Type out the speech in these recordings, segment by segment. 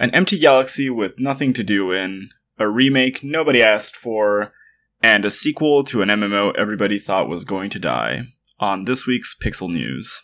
an empty galaxy with nothing to do in, a remake nobody asked for, and a sequel to an MMO everybody thought was going to die, on this week's Pixel News.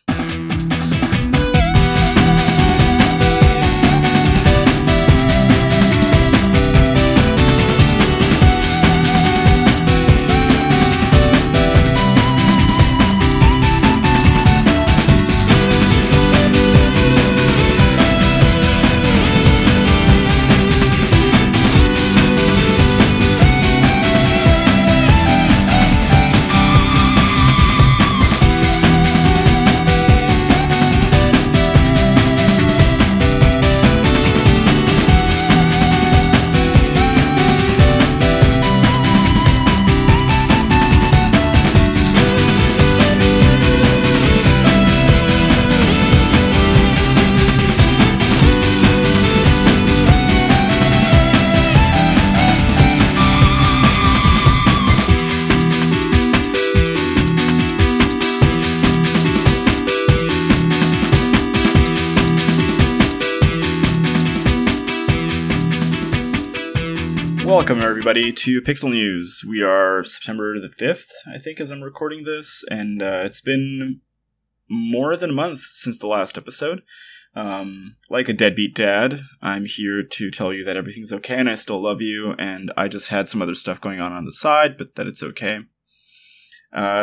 Welcome, everybody, to Pixel News. We are September the 5th, I think, as I'm recording this, and it's been more than a month since the last episode. Like a deadbeat dad, I'm here to tell you that everything's okay and I still love you, and I just had some other stuff going on the side, but that it's okay.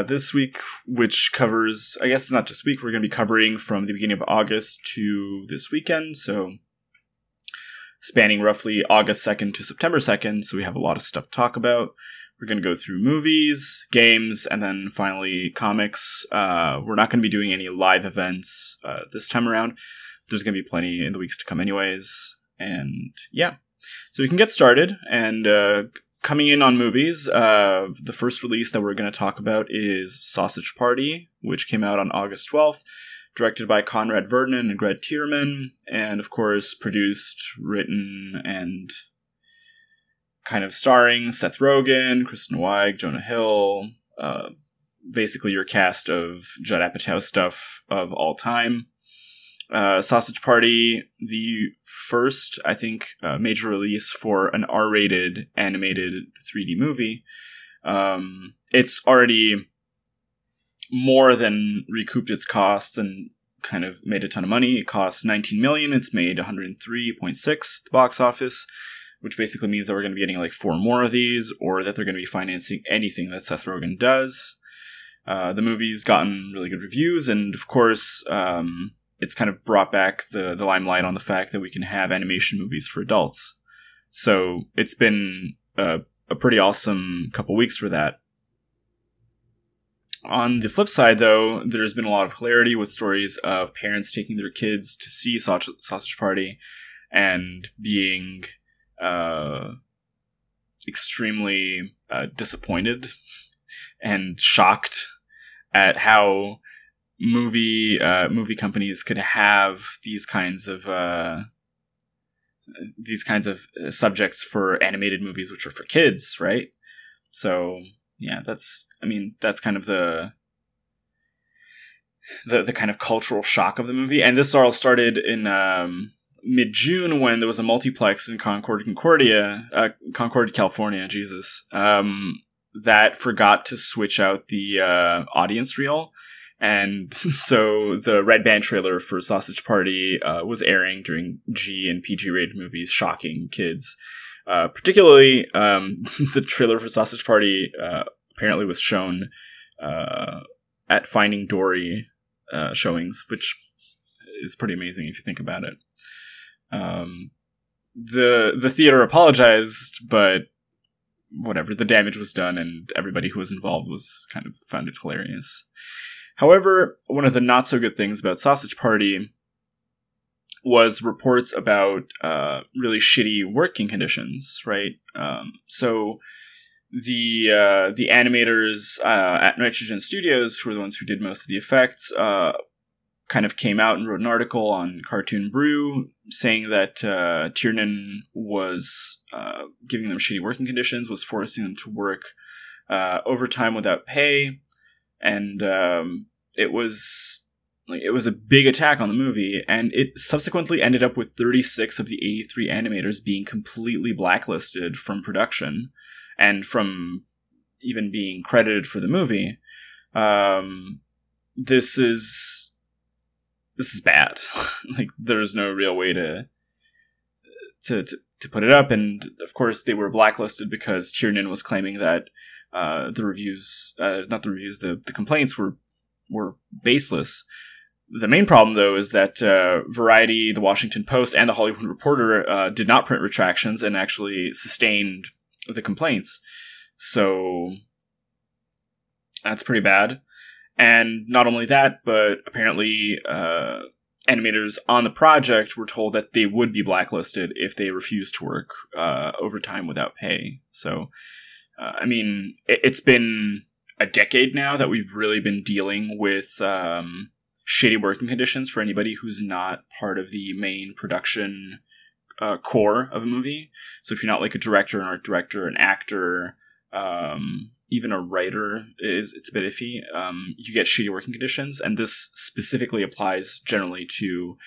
This week, which covers, I guess it's not just week, we're going to be covering from the beginning of August to this weekend, so spanning roughly August 2nd to September 2nd, so we have a lot of stuff to talk about. We're going to go through movies, games, and then finally comics. We're not going to be doing any live events this time around. There's going to be plenty in the weeks to come anyways. And yeah, so we can get started. And coming in on movies, the first release that we're going to talk about is Sausage Party, which came out on August 12th. Directed by Conrad Vernon and Greg Tiernan, and of course produced, written, and kind of starring Seth Rogen, Kristen Wiig, Jonah Hill, basically your cast of Judd Apatow stuff of all time. Sausage Party, the first, I think, major release for an R-rated animated 3D movie. It's already more than recouped its costs and kind of made a ton of money. It costs $19 million. It's made $103.6 at the box office, which basically means that we're going to be getting like four more of these, or that they're going to be financing anything that Seth Rogen does. The movie's gotten really good reviews, and of course, it's kind of brought back the limelight on the fact that we can have animation movies for adults. So it's been a pretty awesome couple weeks for that. On the flip side, though, there's been a lot of hilarity with stories of parents taking their kids to see Sausage Party and being extremely disappointed and shocked at how movie companies could have these kinds of subjects for animated movies, which are for kids, right? So yeah, that's kind of the kind of cultural shock of the movie. And this all started in mid-June when there was a multiplex in Concord, California, that forgot to switch out the audience reel. And so the red band trailer for Sausage Party was airing during G and PG-rated movies, shocking kids. Particularly, the trailer for Sausage Party apparently was shown at Finding Dory showings, which is pretty amazing if you think about it. The theater apologized, but whatever, the damage was done, and everybody who was involved was kind of found it hilarious. However, one of the not-so-good things about Sausage Party was reports about really shitty working conditions, right? So the animators at Nitrogen Studios, who were the ones who did most of the effects, kind of came out and wrote an article on Cartoon Brew saying that Tiernan was giving them shitty working conditions, was forcing them to work overtime without pay, and it was Like, it was a big attack on the movie, and it subsequently ended up with 36 of the 83 animators being completely blacklisted from production and from even being credited for the movie. This is bad. Like, there's no real way to put it up, and of course they were blacklisted because Tiernan was claiming that the complaints were baseless. The main problem, though, is that Variety, The Washington Post, and The Hollywood Reporter did not print retractions and actually sustained the complaints. So that's pretty bad. And not only that, but apparently animators on the project were told that they would be blacklisted if they refused to work overtime without pay. So, it's been a decade now that we've really been dealing with shady working conditions for anybody who's not part of the main production core of a movie. So if you're not like a director, an art director, an actor, even a writer, it's a bit iffy. You get shitty working conditions, and this specifically applies generally to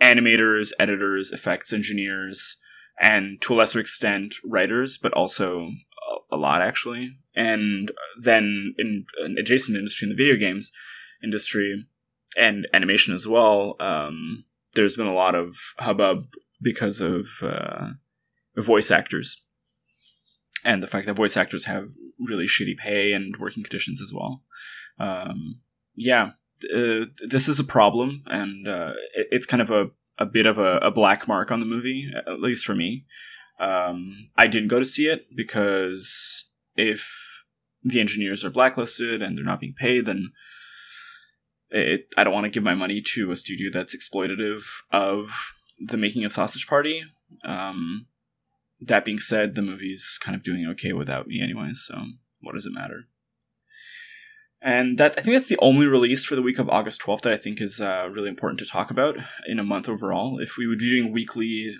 animators, editors, effects engineers, and to a lesser extent writers, but also a lot actually. And then in an adjacent industry, in the video games industry and animation as well, there's been a lot of hubbub because of voice actors and the fact that voice actors have really shitty pay and working conditions as well. This is a problem, and it's kind of a bit of a black mark on the movie, at least for me. I didn't go to see it because if the engineers are blacklisted and they're not being paid, then I don't want to give my money to a studio that's exploitative of the making of Sausage Party. That being said, the movie's kind of doing okay without me anyway, so what does it matter? And I think that's the only release for the week of August 12th that I think is really important to talk about in a month overall. If we were doing weekly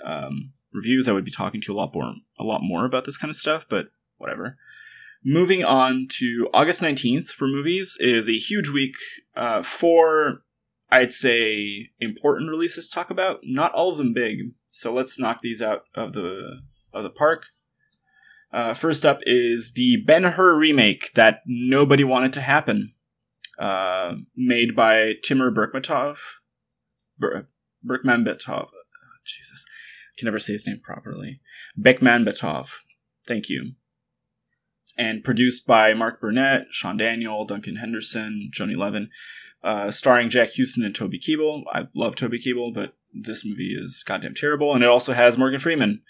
reviews, I would be talking to you a lot more about this kind of stuff, but whatever. Moving on to August 19th for movies is a huge week for, I'd say, important releases to talk about. Not all of them big, so let's knock these out of the park. First up is the Ben-Hur remake that nobody wanted to happen, made by Timur Bekmambetov. Bekmambetov. Jesus. I can never say his name properly. Bekmambetov. Thank you. And produced by Mark Burnett, Sean Daniel, Duncan Henderson, Joni Levin, starring Jack Huston and Toby Kebbell. I love Toby Kebbell, but this movie is goddamn terrible. And it also has Morgan Freeman.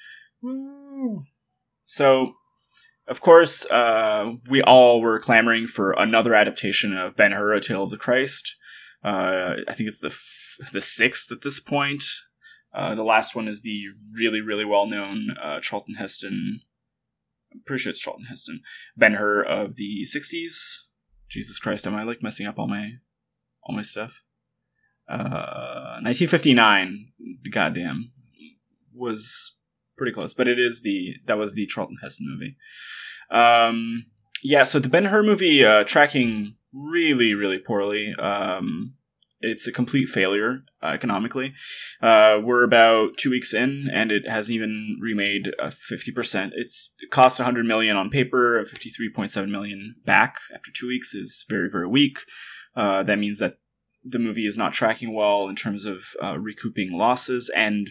Woo! So, of course, we all were clamoring for another adaptation of Ben-Hur, A Tale of the Christ. I think it's the sixth at this point. The last one is the really, really well-known Charlton Heston. I'm pretty sure it's Charlton Heston. Ben-Hur of the 60s. Jesus Christ, am I like messing up all my stuff? 1959. Goddamn. Was pretty close, but that was the Charlton Heston movie. So the Ben-Hur movie tracking really, really poorly. It's a complete failure economically. We're about 2 weeks in, and it hasn't even remade 50%. It's cost $100 million on paper, $53.7 million back after 2 weeks is very, very weak. That means that the movie is not tracking well in terms of recouping losses, and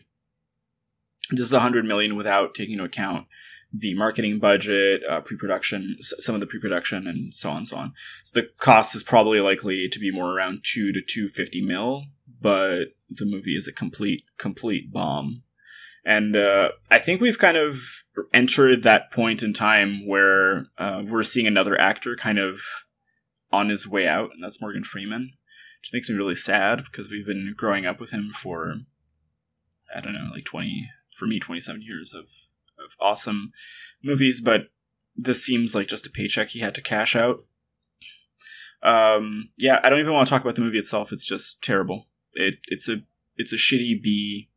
this is $100 million without taking into account the marketing budget, pre-production, some of the pre-production, and so on and so on. So the cost is probably likely to be more around 2 to 250 mil, but the movie is a complete bomb. And I think we've kind of entered that point in time where we're seeing another actor kind of on his way out, and that's Morgan Freeman, which makes me really sad because we've been growing up with him for, 27 years of awesome movies, but this seems like just a paycheck he had to cash out. I don't even want to talk about the movie itself. It's just terrible. It's a shitty B,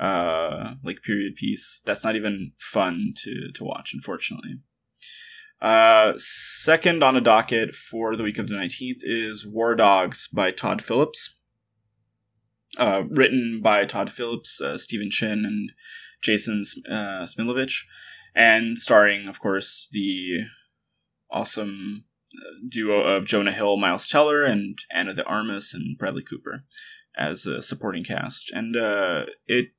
period piece. That's not even fun to watch, unfortunately. Second on the docket for the week of the 19th is War Dogs by Todd Phillips. written by Todd Phillips, Stephen Chin, and Jason Smilovich, and starring, of course, the awesome duo of Jonah Hill, Miles Teller, and Ana de Armas and Bradley Cooper as a supporting cast. And it's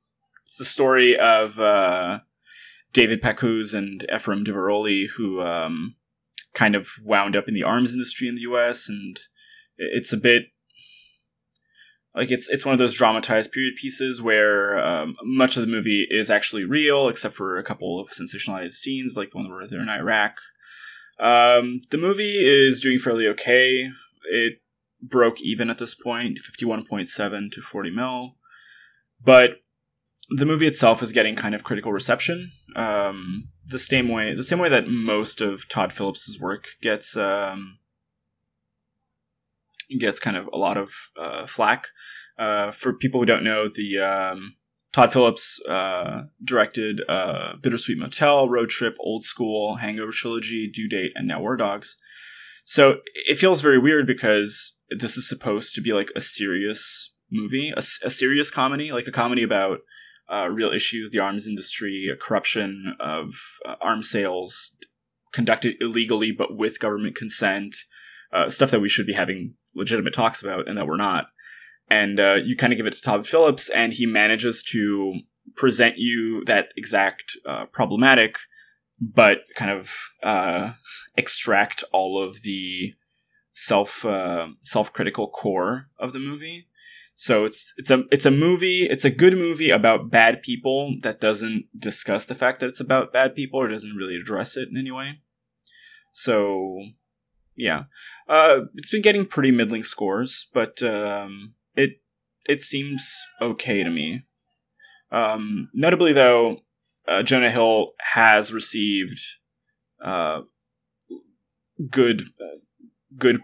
the story of David Packouz and Ephraim Diveroli, who kind of wound up in the arms industry in the U.S., and it's a bit like it's one of those dramatized period pieces where much of the movie is actually real, except for a couple of sensationalized scenes, like the one where they're in Iraq. The movie is doing fairly okay. It broke even at this point, 51.7 to 40 mil. But the movie itself is getting kind of critical reception. The same way that most of Todd Phillips' work gets kind of a lot of flack. For people who don't know, the Todd Phillips directed Bittersweet Motel, Road Trip, Old School, Hangover Trilogy, Due Date, and now War Dogs. So it feels very weird because this is supposed to be like a serious movie, a serious comedy, like a comedy about real issues, the arms industry, corruption of arms sales conducted illegally but with government consent, stuff that we should be having legitimate talks about and that we're not. And you kind of give it to Todd Phillips, and he manages to present you that exact problematic, but kind of extract all of the self-critical core of the movie. So it's a good movie about bad people that doesn't discuss the fact that it's about bad people or doesn't really address it in any way. So, yeah. It's been getting pretty middling scores, but it seems okay to me. Notably, though, Jonah Hill has received good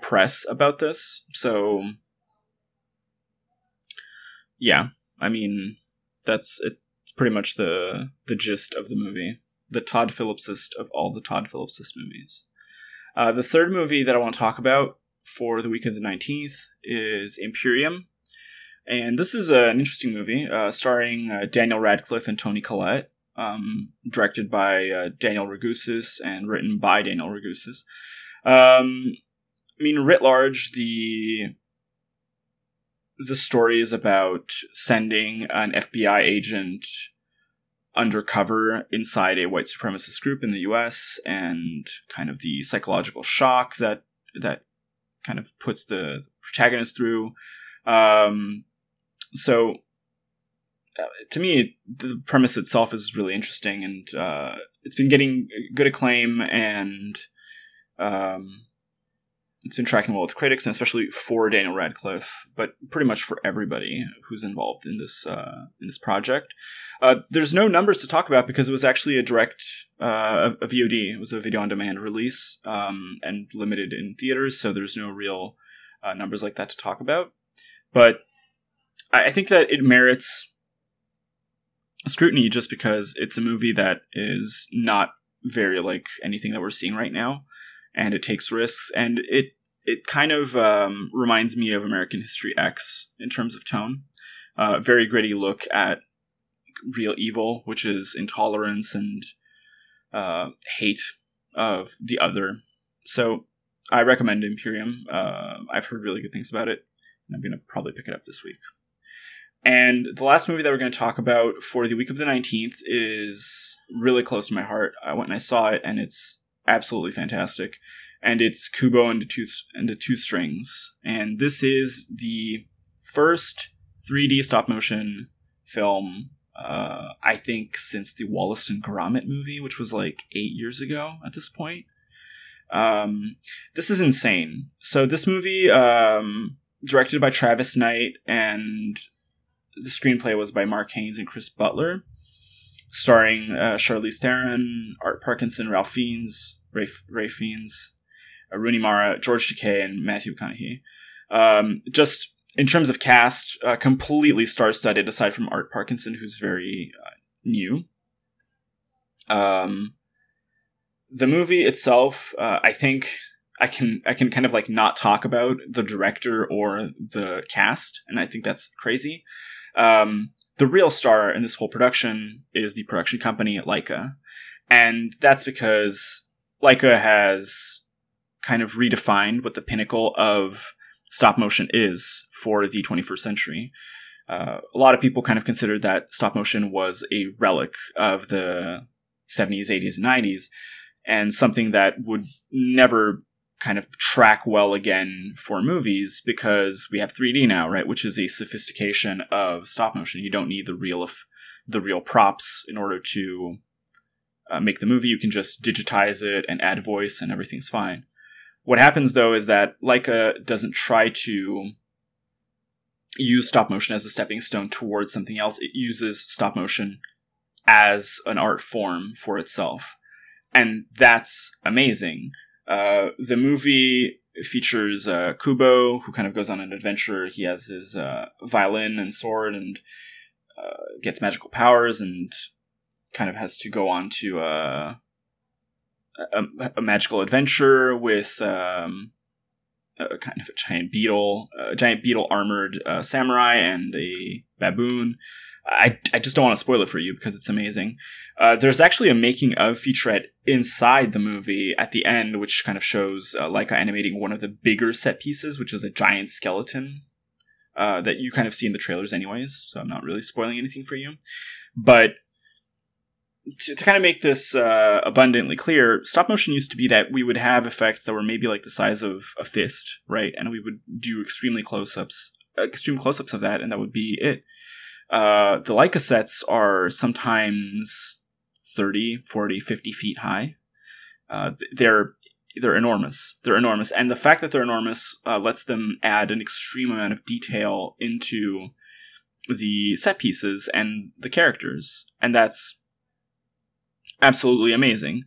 press about this, so... Yeah, I mean, it's pretty much the gist of the movie. The Todd Phillipsist of all the Todd Phillipsist movies. The third movie that I want to talk about for the week of the 19th is Imperium. And this is an interesting movie starring Daniel Radcliffe and Toni Collette, directed by Daniel Ragusis and written by Daniel Ragusis. I mean, writ large, the story is about sending an FBI agent undercover inside a white supremacist group in the US, and kind of the psychological shock that kind of puts the protagonist through. So to me, the premise itself is really interesting, and it's been getting good acclaim, and it's been tracking well with critics, and especially for Daniel Radcliffe, but pretty much for everybody who's involved in this project. There's no numbers to talk about because it was actually a direct a VOD. It was a video on demand release, and limited in theaters, so there's no real numbers like that to talk about. But I think that it merits scrutiny just because it's a movie that is not very like anything that we're seeing right now. And it takes risks, and it kind of reminds me of American History X in terms of tone. Very gritty look at real evil, which is intolerance and hate of the other. So I recommend Imperium. I've heard really good things about it, and I'm going to probably pick it up this week. And the last movie that we're going to talk about for the week of the 19th is really close to my heart. I went and I saw it, and it's absolutely fantastic, and it's Kubo and the Two Strings, and this is the first 3D stop motion film I think since the Wallace and Gromit movie, which was like 8 years ago at this point. This is insane. So this movie, directed by Travis Knight, and the screenplay was by Mark Haynes and Chris Butler, starring Charlize Theron, Art Parkinson, Ralph Fiennes, Rooney Mara, George Takei, and Matthew McConaughey. Just in terms of cast, completely star-studded, aside from Art Parkinson, who's very new. The movie itself, I think I can kind of like not talk about the director or the cast, and I think that's crazy. The real star in this whole production is the production company Laika, and that's because Laika has kind of redefined what the pinnacle of stop motion is for the 21st century. A lot of people kind of considered that stop motion was a relic of the 70s, 80s, and 90s, and something that would never kind of track well again for movies because we have 3D now, right? Which is a sophistication of stop motion. You don't need the real props in order to make the movie. You can just digitize it and add voice and everything's fine. What happens though is that Laika doesn't try to use stop motion as a stepping stone towards something else. It uses stop motion as an art form for itself. And that's amazing. The movie features Kubo, who kind of goes on an adventure. He has his violin and sword and gets magical powers and kind of has to go on to a magical adventure with kind of a giant beetle armored samurai and a baboon. I just don't want to spoil it for you because it's amazing. There's actually a making of featurette inside the movie at the end, which kind of shows Laika animating one of the bigger set pieces, which is a giant skeleton that you kind of see in the trailers anyways. So I'm not really spoiling anything for you. But to kind of make this abundantly clear, stop motion used to be that we would have effects that were maybe like the size of a fist, right? And we would do extreme close-ups of that, and that would be it. The Laika sets are sometimes 30, 40, 50 feet high. They're enormous. They're enormous. And the fact that they're enormous lets them add an extreme amount of detail into the set pieces and the characters. And that's absolutely amazing.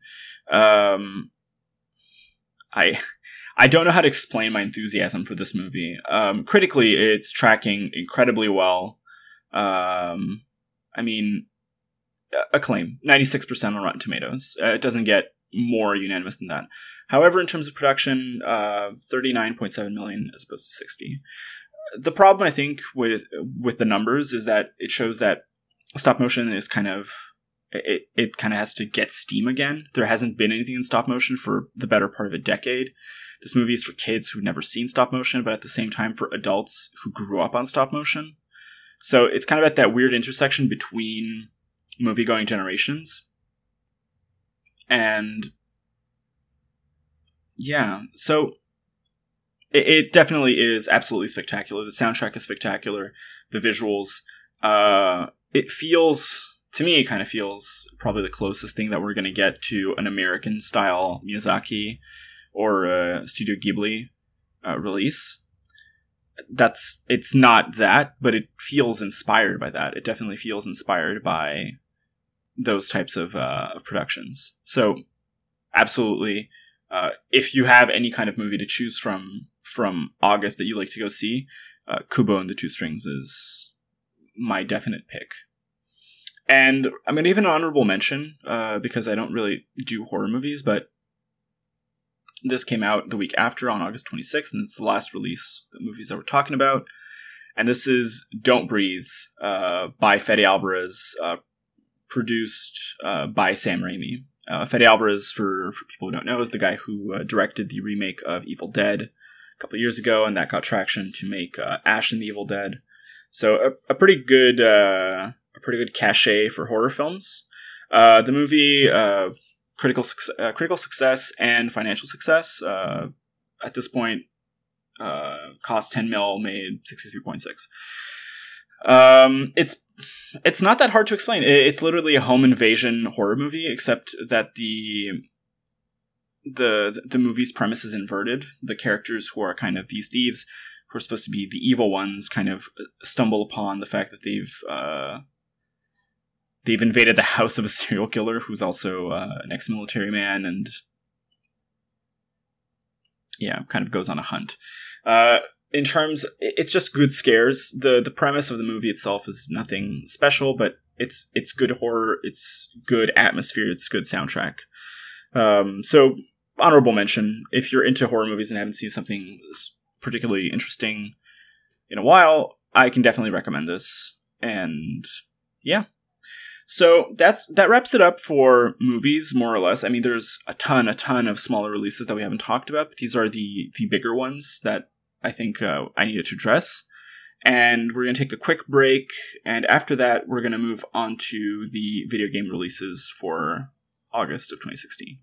I don't know how to explain my enthusiasm for this movie. Critically, it's tracking incredibly well. I mean, acclaim, 96% on Rotten Tomatoes. It doesn't get more unanimous than that. However, in terms of production, 39.7 million as opposed to 60. The problem I think with the numbers is that it shows that stop motion is kind of, it kind of has to get steam again. There hasn't been anything in stop motion for the better part of a decade. This movie is for kids who've never seen stop motion, but at the same time for adults who grew up on stop motion. So it's kind of at that weird intersection between movie-going generations. And yeah, so it definitely is absolutely spectacular. The soundtrack is spectacular. The visuals. It feels, to me, it kind of feels probably the closest thing that we're going to get to an American-style Miyazaki or Studio Ghibli release. It's not that, but it feels inspired by that. It definitely feels inspired by those types of productions. So absolutely, if you have any kind of movie to choose from August that you like to go see, Kubo and the Two Strings is my definite pick. And I'm going to give an honorable mention because I don't really do horror movies, but this came out the week after on August 26th, and it's the last release, the movies that we're talking about. And this is Don't Breathe by Fede Alvarez, produced by Sam Raimi. Fede Alvarez, for people who don't know, is the guy who directed the remake of Evil Dead a couple of years ago, and that got traction to make Ash and the Evil Dead. So a pretty good cachet for horror films. The movie... critical success and financial success. At this point, cost 10 mil, made 63.6. It's not that hard to explain. It's literally a home invasion horror movie, except that the movie's premise is inverted. The characters who are kind of these thieves, who are supposed to be the evil ones, kind of stumble upon the fact that they've invaded the house of a serial killer who's also an ex-military man, and yeah, kind of goes on a hunt. In terms, it's just good scares. The premise of the movie itself is nothing special, but it's good horror, it's good atmosphere, it's good soundtrack. So honorable mention, if you're into horror movies and haven't seen something particularly interesting in a while, I can definitely recommend this. And yeah. So that wraps it up for movies, more or less. I mean, there's a ton of smaller releases that we haven't talked about, but these are the bigger ones that I think I needed to address. And we're going to take a quick break, and after that, we're going to move on to the video game releases for August of 2016.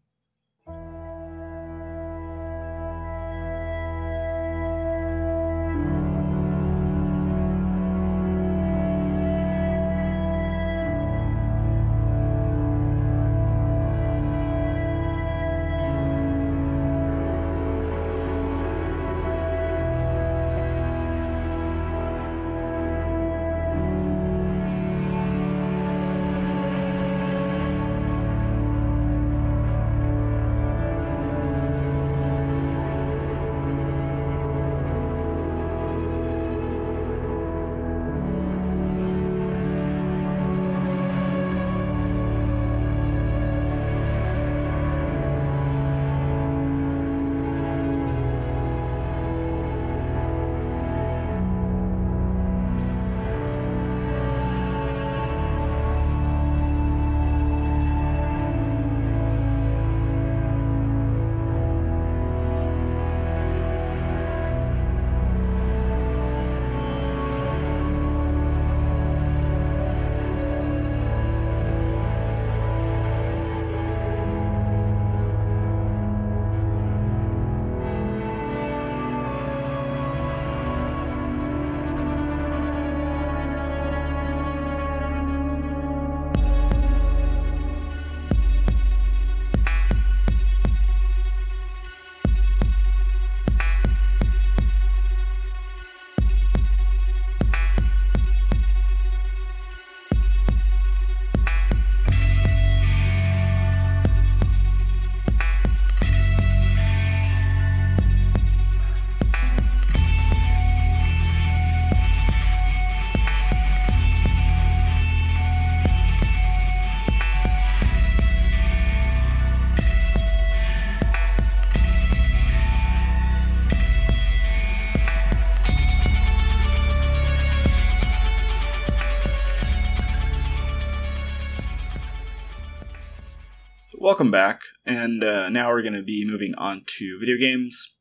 Welcome back, and now we're going to be moving on to video games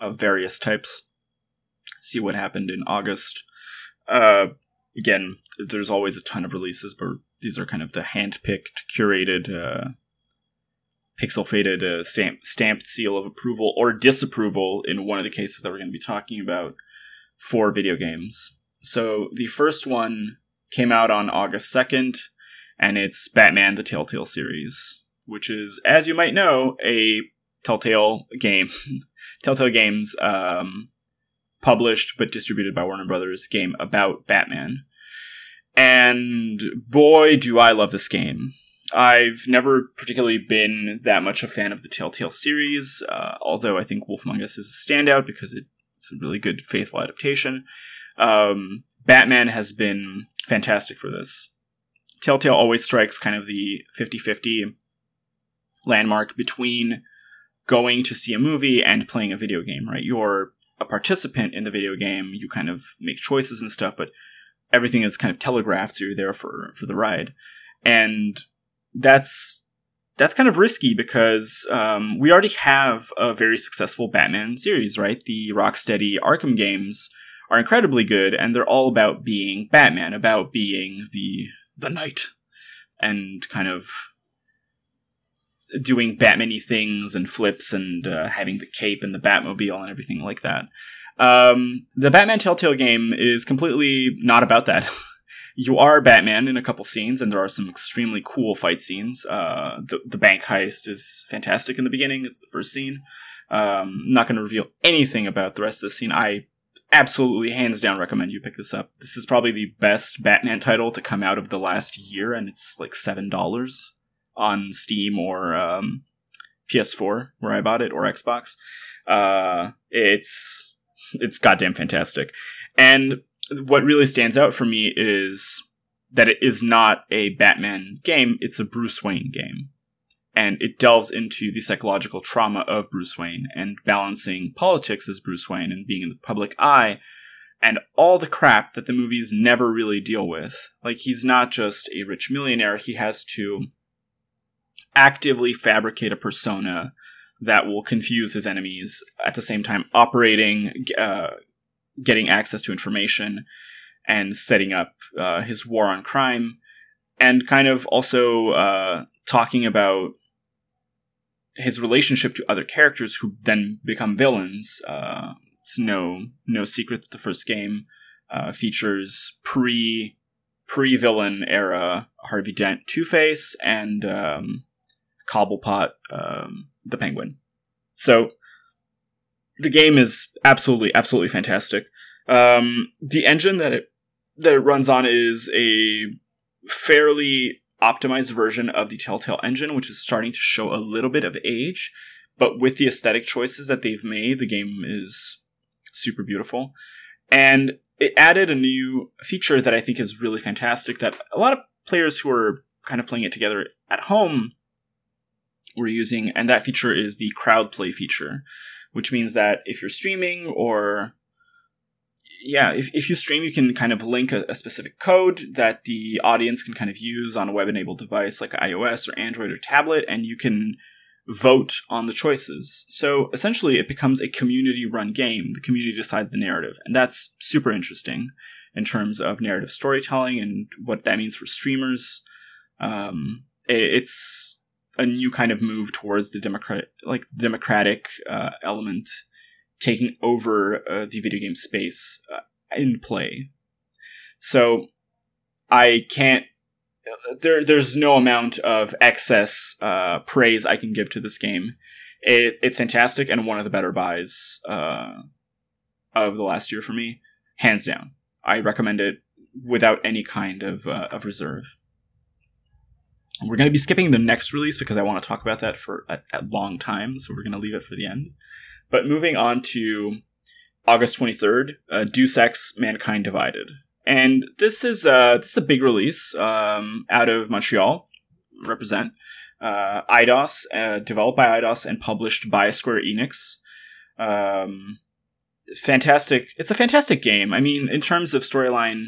of various types. See what happened in August. Again, there's always a ton of releases, but these are kind of the hand-picked, curated, pixel-faded, stamped seal of approval or disapproval in one of the cases that we're going to be talking about for video games. So the first one came out on August 2nd, and it's Batman: The Telltale Series, which is, as you might know, a Telltale game. Telltale Games, published but distributed by Warner Brothers, game about Batman. And boy, do I love this game. I've never particularly been that much a fan of the Telltale series, although I think Wolf Among Us is a standout because it's a really good, faithful adaptation. Batman has been fantastic for this. Telltale always strikes kind of the 50-50 landmark between going to see a movie and playing a video game, right? You're a participant in the video game, you kind of make choices and stuff, but everything is kind of telegraphed, so you're there for the ride. And that's kind of risky because we already have a very successful Batman series, right? The Rocksteady Arkham games are incredibly good, and they're all about being Batman, about being the knight, and kind of doing Batman-y things and flips and having the cape and the Batmobile and everything like that. The Batman Telltale game is completely not about that. You are Batman in a couple scenes, and there are some extremely cool fight scenes. The bank heist is fantastic in the beginning. It's the first scene. I'm not going to reveal anything about the rest of the scene. I absolutely, hands down, recommend you pick this up. This is probably the best Batman title to come out of the last year, and it's like $7. On Steam or PS4, where I bought it, or Xbox. It's goddamn fantastic. And what really stands out for me is that it is not a Batman game, it's a Bruce Wayne game. And it delves into the psychological trauma of Bruce Wayne and balancing politics as Bruce Wayne and being in the public eye and all the crap that the movies never really deal with. Like, he's not just a rich millionaire. He has to actively fabricate a persona that will confuse his enemies, at the same time operating, getting access to information, and setting up his war on crime, and kind of also talking about his relationship to other characters who then become villains. It's no secret that the first game features pre-villain era Harvey Dent, Two-Face, and Cobblepot, the Penguin. So the game is absolutely fantastic. The engine that it runs on is a fairly optimized version of the Telltale engine, which is starting to show a little bit of age, but with the aesthetic choices that they've made, the game is super beautiful. And it added a new feature that I think is really fantastic, that a lot of players who are kind of playing it together at home were using, and that feature is the crowd play feature, which means that if you're streaming or if you stream, you can kind of link a specific code that the audience can kind of use on a web-enabled device like iOS or Android or tablet, and you can vote on the choices. So essentially, it becomes a community-run game. The community decides the narrative, and that's super interesting in terms of narrative storytelling and what that means for streamers. It's a new kind of move towards the democratic element taking over the video game space in play. So I can't... There's no amount of excess praise I can give to this game. It's fantastic and one of the better buys of the last year for me. Hands down. I recommend it without any kind of reserve. We're going to be skipping the next release because I want to talk about that for a long time, so we're going to leave it for the end. But moving on to August 23rd, Deus Ex Mankind Divided. And this is a big release out of Montreal, represent, Eidos, developed by Eidos and published by Square Enix. Fantastic. It's a fantastic game. I mean, in terms of storyline,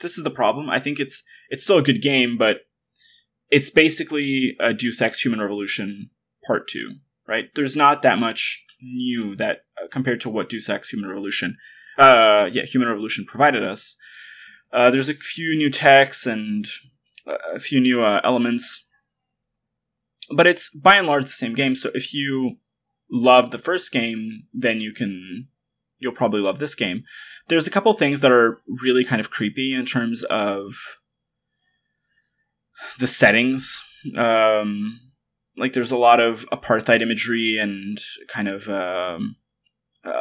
this is the problem. I think it's still a good game, but it's basically a Deus Ex Human Revolution Part 2, right? There's not that much new that compared to what Deus Ex Human Revolution provided us. There's a few new techs and a few new elements, but it's by and large the same game. So if you love the first game, then you'll probably love this game. There's a couple things that are really kind of creepy in terms of the settings. Like, there's a lot of apartheid imagery and kind of a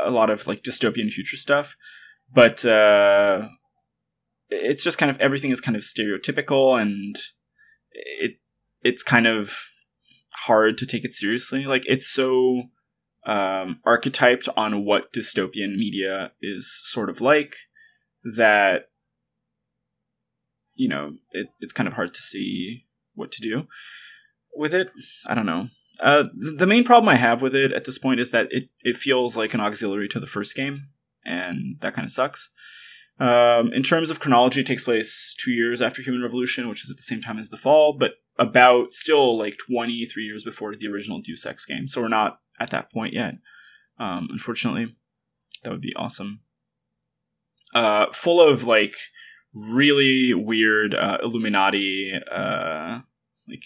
lot of, like, dystopian future stuff. But it's just kind of everything is kind of stereotypical, and it's kind of hard to take it seriously. Like, it's so archetyped on what dystopian media is sort of like that, you know, it's kind of hard to see what to do with it. I don't know. The main problem I have with it at this point is that it feels like an auxiliary to the first game, and that kind of sucks. In terms of chronology, it takes place 2 years after Human Revolution, which is at the same time as The Fall, but about still like 23 years before the original Deus Ex game. So we're not at that point yet. Unfortunately, that would be awesome. Full of, like, really weird Illuminati, like,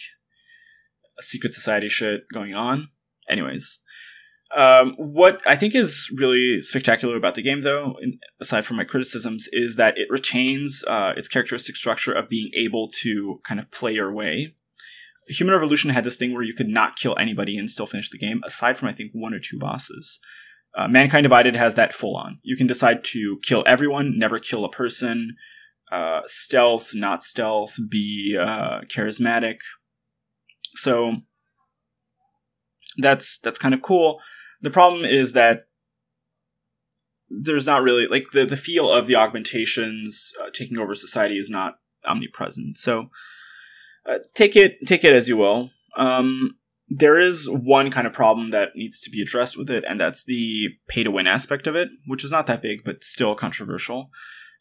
secret society shit going on. Anyways, what I think is really spectacular about the game, though, aside from my criticisms, is that it retains its characteristic structure of being able to kind of play your way. Human Revolution had this thing where you could not kill anybody and still finish the game, aside from, I think, one or two bosses. Mankind Divided has that full on. You can decide to kill everyone, never kill a person, stealth, not stealth, be charismatic. So that's kind of cool. The problem is that there's not really, like, the feel of the augmentations taking over society is not omnipresent. So take it as you will. There is one kind of problem that needs to be addressed with it, and that's the pay-to-win aspect of it, which is not that big, but still controversial.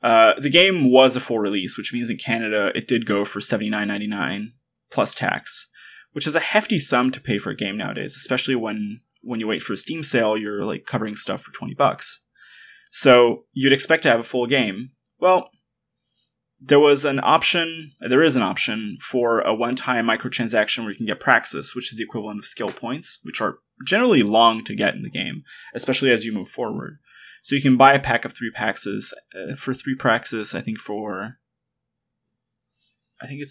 The game was a full release, which means in Canada it did go for $79.99 plus tax, which is a hefty sum to pay for a game nowadays, especially when you wait for a Steam sale, you're like covering stuff for $20. So you'd expect to have a full game. Well, there is an option for a one-time microtransaction where you can get Praxis, which is the equivalent of skill points, which are generally long to get in the game, especially as you move forward. So you can buy a pack of 3 Praxis for 3 Praxis, I think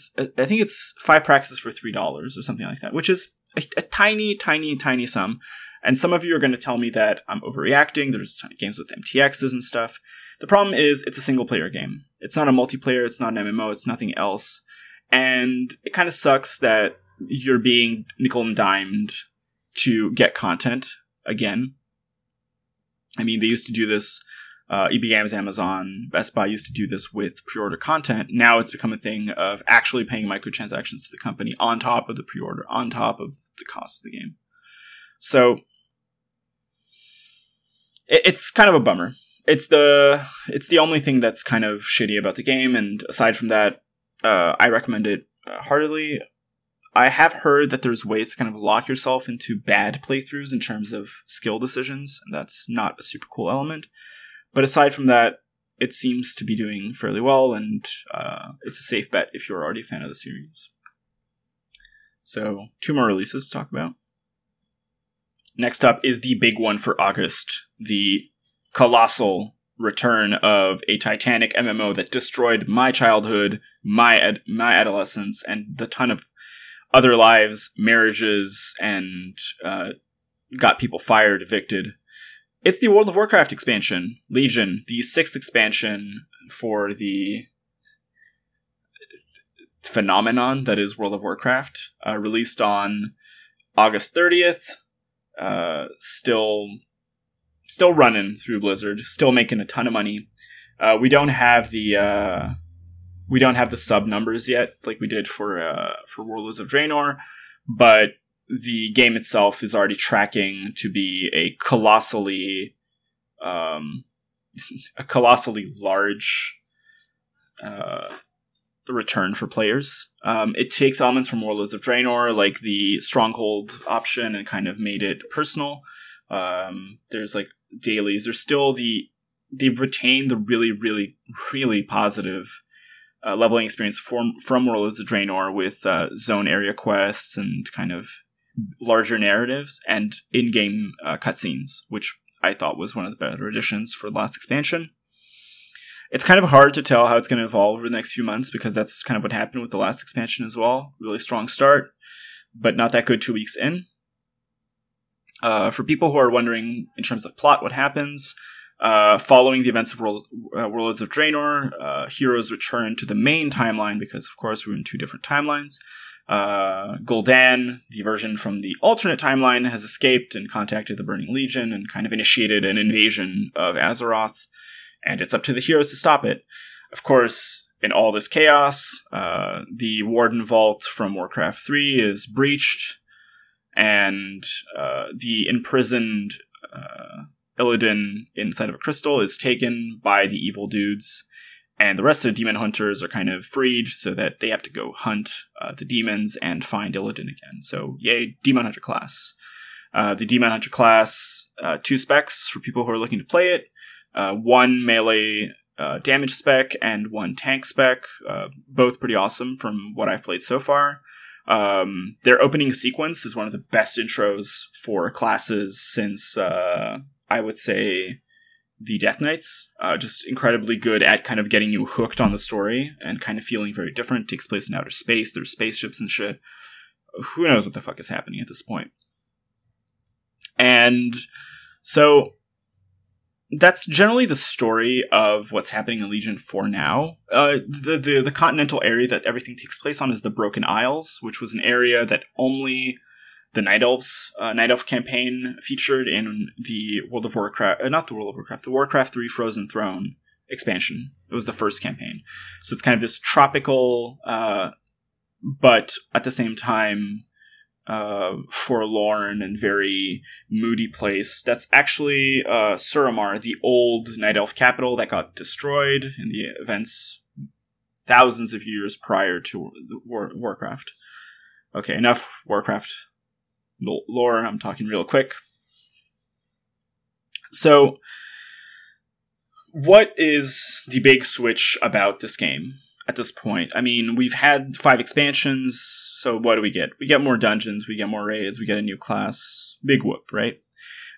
it's 5 Praxis for $3 or something like that, which is a tiny, tiny, tiny sum. And some of you are going to tell me that I'm overreacting. There's games with MTXs and stuff. The problem is it's a single-player game. It's not a multiplayer. It's not an MMO. It's nothing else. And it kind of sucks that you're being nickel and dimed to get content again. I mean, they used to do this. EB Games, Amazon, Best Buy used to do this with pre-order content. Now it's become a thing of actually paying microtransactions to the company on top of the pre-order, on top of the cost of the game. So it's kind of a bummer. It's the only thing that's kind of shitty about the game. And aside from that, I recommend it heartily. I have heard that there's ways to kind of lock yourself into bad playthroughs in terms of skill decisions, and that's not a super cool element. But aside from that, it seems to be doing fairly well, and it's a safe bet if you're already a fan of the series. So, 2 more releases to talk about. Next up is the big one for August, the colossal return of a Titanic MMO that destroyed my childhood, my adolescence, and the ton of other lives, marriages, and got people fired, evicted. It's the World of Warcraft expansion, Legion, the 6th expansion for the phenomenon that is World of Warcraft, released on August 30th. Still running through Blizzard, still making a ton of money. We don't have the sub numbers yet, like we did for Warlords of Draenor, but the game itself is already tracking to be a colossally large return for players. It takes elements from Warlords of Draenor, like the Stronghold option, and kind of made it personal. There's like dailies. There's still they've retained the really, really, really positive leveling experience from Warlords of Draenor with zone area quests and kind of larger narratives and in-game cutscenes, which I thought was one of the better additions for the last expansion. It's kind of hard to tell how it's going to evolve over the next few months because that's kind of what happened with the last expansion as well. Really strong start, but not that good 2 weeks in. For people who are wondering in terms of plot what happens, following the events of Warlords of Draenor, heroes return to the main timeline because, of course, we're in 2 different timelines. Gul'dan, the version from the alternate timeline, has escaped and contacted the Burning Legion and kind of initiated an invasion of Azeroth, and it's up to the heroes to stop it. Of course, in all this chaos, the Warden Vault from Warcraft 3 is breached, and the imprisoned Illidan inside of a crystal is taken by the evil dudes, and the rest of the demon hunters are kind of freed so that they have to go hunt the demons and find Illidan again. So, yay, Demon Hunter class. The Demon Hunter class, 2 specs for people who are looking to play it. 1 melee damage spec and 1 tank spec, both pretty awesome from what I've played so far. Their opening sequence is one of the best intros for classes since, I would say, the Death Knights. Just incredibly good at kind of getting you hooked on the story and kind of feeling very different. It takes place in outer space. There's spaceships and shit. Who knows what the fuck is happening at this point? And so that's generally the story of what's happening in Legion for now. The continental area that everything takes place on is the Broken Isles, which was an area that only the Night Elf campaign featured in the World of Warcraft, not the World of Warcraft, the Warcraft 3 Frozen Throne expansion. It was the first campaign. So it's kind of this tropical, but at the same time, forlorn and very moody place. That's actually Suramar, the old Night Elf capital that got destroyed in the events thousands of years prior to Warcraft. Okay, enough Warcraft lore. I'm talking real quick. So, what is the big switch about this game at this point? I mean, we've had 5 expansions, so what do we get? We get more dungeons, we get more raids, we get a new class. Big whoop, right?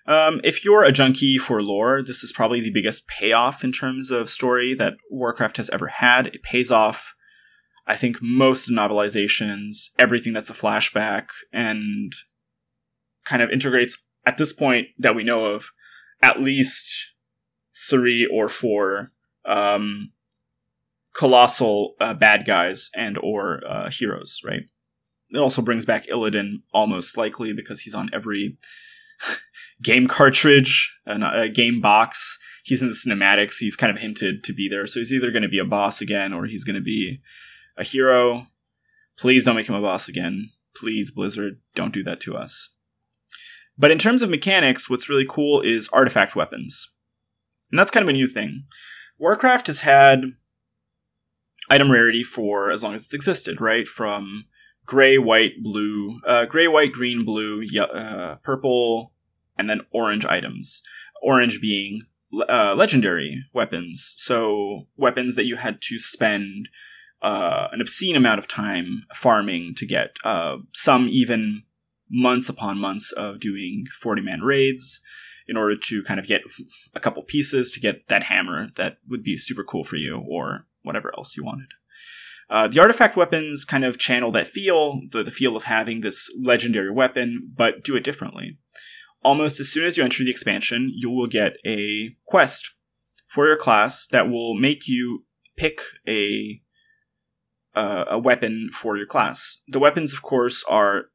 If you're a junkie for lore, this is probably the biggest payoff in terms of story that Warcraft has ever had. It pays off, I think, most novelizations, everything that's a flashback, and kind of integrates, at this point that we know of, at least 3 or 4 colossal bad guys and or heroes, right? It also brings back Illidan, almost likely, because he's on every game cartridge, a game box. He's in the cinematics. He's kind of hinted to be there. So he's either going to be a boss again or he's going to be a hero. Please don't make him a boss again. Please, Blizzard, don't do that to us. But in terms of mechanics, what's really cool is artifact weapons. And that's kind of a new thing. Warcraft has had item rarity for as long as it's existed, right? From gray, white, blue, gray, white, green, blue, purple, and then orange items. Orange being legendary weapons. So weapons that you had to spend an obscene amount of time farming to get. Some even months upon months of doing 40-man raids in order to kind of get a couple pieces to get that hammer that would be super cool for you, or whatever else you wanted. The artifact weapons kind of channel that feel, the feel of having this legendary weapon, but do it differently. Almost as soon as you enter the expansion, you will get a quest for your class that will make you pick a weapon for your class. The weapons, of course, are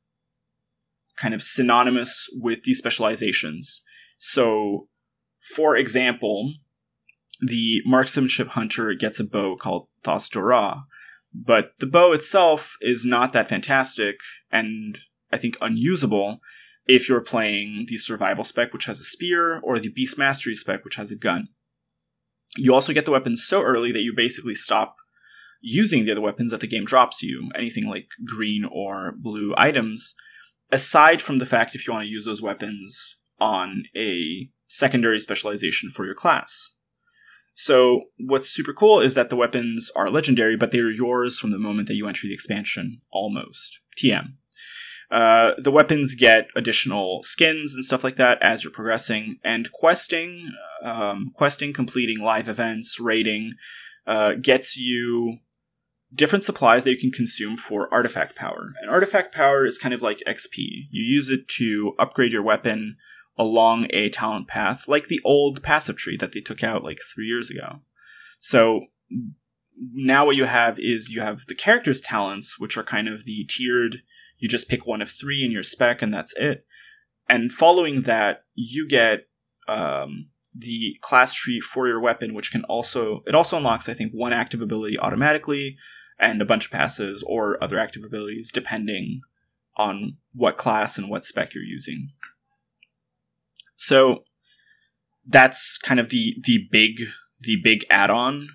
kind of synonymous with these specializations. So, for example, the marksmanship hunter gets a bow called Thas Dora, but the bow itself is not that fantastic and I think unusable if you're playing the survival spec, which has a spear, or the beast mastery spec, which has a gun. You also get the weapons so early that you basically stop using the other weapons that the game drops you, anything like green or blue items, aside from the fact if you want to use those weapons on a secondary specialization for your class. So what's super cool is that the weapons are legendary, but they're yours from the moment that you enter the expansion, almost. TM. The weapons get additional skins and stuff like that as you're progressing, and questing, completing live events, raiding, gets you different supplies that you can consume for artifact power. And artifact power is kind of like XP. You use it to upgrade your weapon along a talent path, like the old passive tree that they took out like 3 years ago. So now what you have is you have the character's talents, which are kind of the tiered, you just pick one of 3 in your spec and that's it. And following that, you get the class tree for your weapon, which can also, it also unlocks, I think, one active ability automatically and a bunch of passives or other active abilities, depending on what class and what spec you're using. So that's kind of the big add-on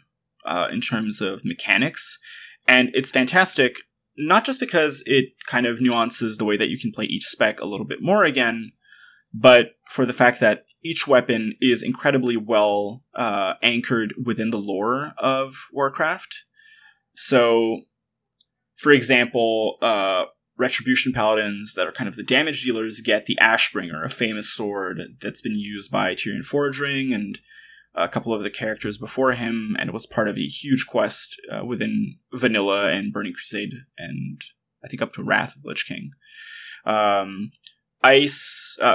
in terms of mechanics. And it's fantastic, not just because it kind of nuances the way that you can play each spec a little bit more again, but for the fact that each weapon is incredibly well anchored within the lore of Warcraft. So, for example, Retribution Paladins that are kind of the damage dealers get the Ashbringer, a famous sword that's been used by Tyrion Forgeling and a couple of the characters before him, and it was part of a huge quest within Vanilla and Burning Crusade, and I think up to Wrath of Lich King.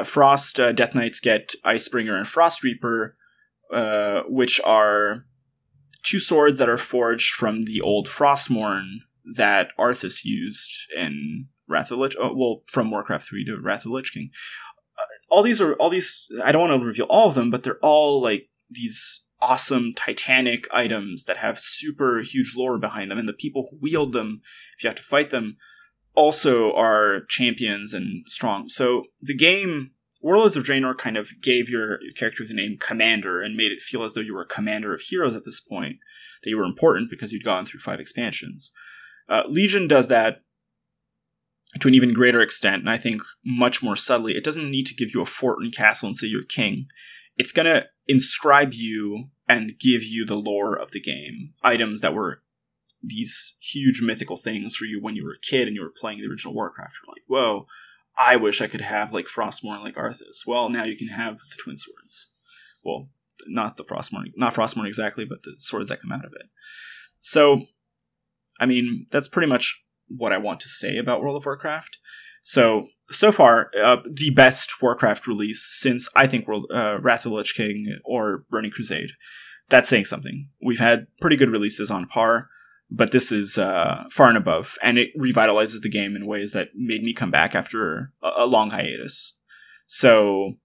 Frost Death Knights get Icebringer and Frost Reaper, which are 2 swords that are forged from the old Frostmourne that Arthas used in Wrath of Lich. Oh, well, from Warcraft 3 to Wrath of Lich King. All these. I don't want to reveal all of them, but they're all like these awesome titanic items that have super huge lore behind them, and the people who wield them, if you have to fight them, also are champions and strong. So the game, Warlords of Draenor, kind of gave your character the name Commander and made it feel as though you were a commander of heroes at this point, that you were important because you'd gone through 5 expansions. Legion does that to an even greater extent, and I think much more subtly. It doesn't need to give you a fort and castle and say you're king. It's going to inscribe you and give you the lore of the game. Items that were these huge mythical things for you when you were a kid and you were playing the original Warcraft. You're like, whoa, I wish I could have like Frostmourne and like Arthas. Well, now you can have the Twin Swords. Well, not Frostmourne exactly, but the swords that come out of it. So, I mean, that's pretty much what I want to say about World of Warcraft. So far, the best Warcraft release since, I think, Wrath of the Lich King or Burning Crusade. That's saying something. We've had pretty good releases on par, but this is far and above, and it revitalizes the game in ways that made me come back after a long hiatus. So,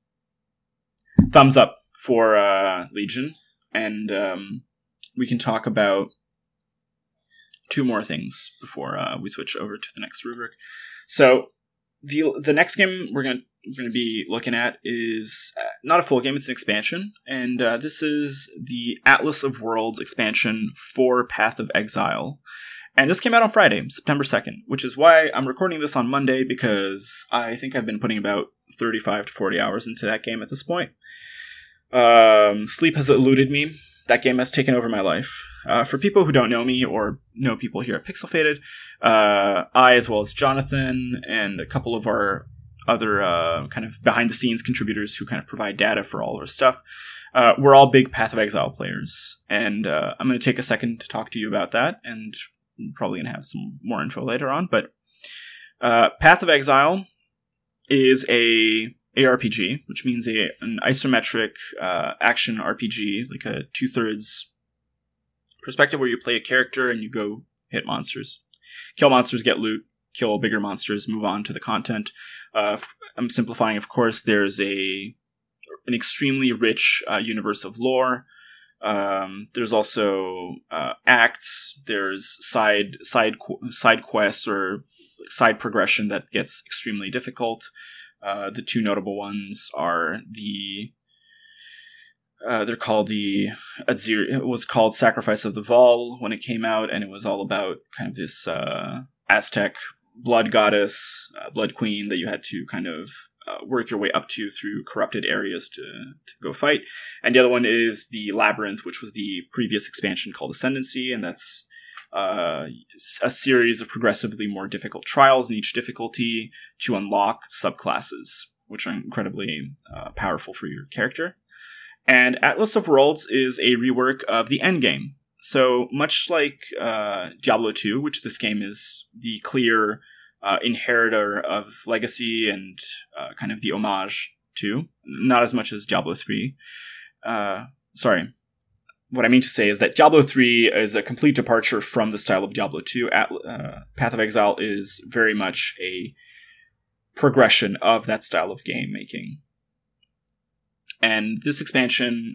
thumbs up for Legion, and we can talk about 2 more things before we switch over to the next rubric. So, the next game we're going to be looking at is not a full game, it's an expansion, and this is the Atlas of Worlds expansion for Path of Exile, and this came out on Friday, September 2nd, which is why I'm recording this on Monday, because I think I've been putting about 35 to 40 hours into that game at this point. Sleep has eluded me. That game has taken over my life. For people who don't know me or know people here at Pixel Faded, I, as well as Jonathan and a couple of our other kind of behind-the-scenes contributors who kind of provide data for all of our stuff, we're all big Path of Exile players. And I'm going to take a second to talk to you about that, and I'm probably going to have some more info later on. But Path of Exile is a ARPG, which means an isometric action RPG, like a 2/3 perspective where you play a character and you go hit monsters, kill monsters, get loot, kill bigger monsters, move on to the content. I'm simplifying, of course. There's an extremely rich universe of lore. There's also acts. There's side quests or side progression that gets extremely difficult. The 2 notable ones are they're called the Azir. It was called Sacrifice of the Vol when it came out, and it was all about kind of this Aztec blood goddess, blood queen that you had to kind of work your way up to through corrupted areas to go fight. And the other one is the Labyrinth, which was the previous expansion called Ascendancy, and that's a series of progressively more difficult trials in each difficulty to unlock subclasses, which are incredibly powerful for your character. And Atlas of Worlds is a rework of the endgame. So much like Diablo 2, which this game is the clear inheritor of Legacy and kind of the homage to, not as much as Diablo 3. What I mean to say is that Diablo 3 is a complete departure from the style of Diablo 2. Path of Exile is very much a progression of that style of game making. And this expansion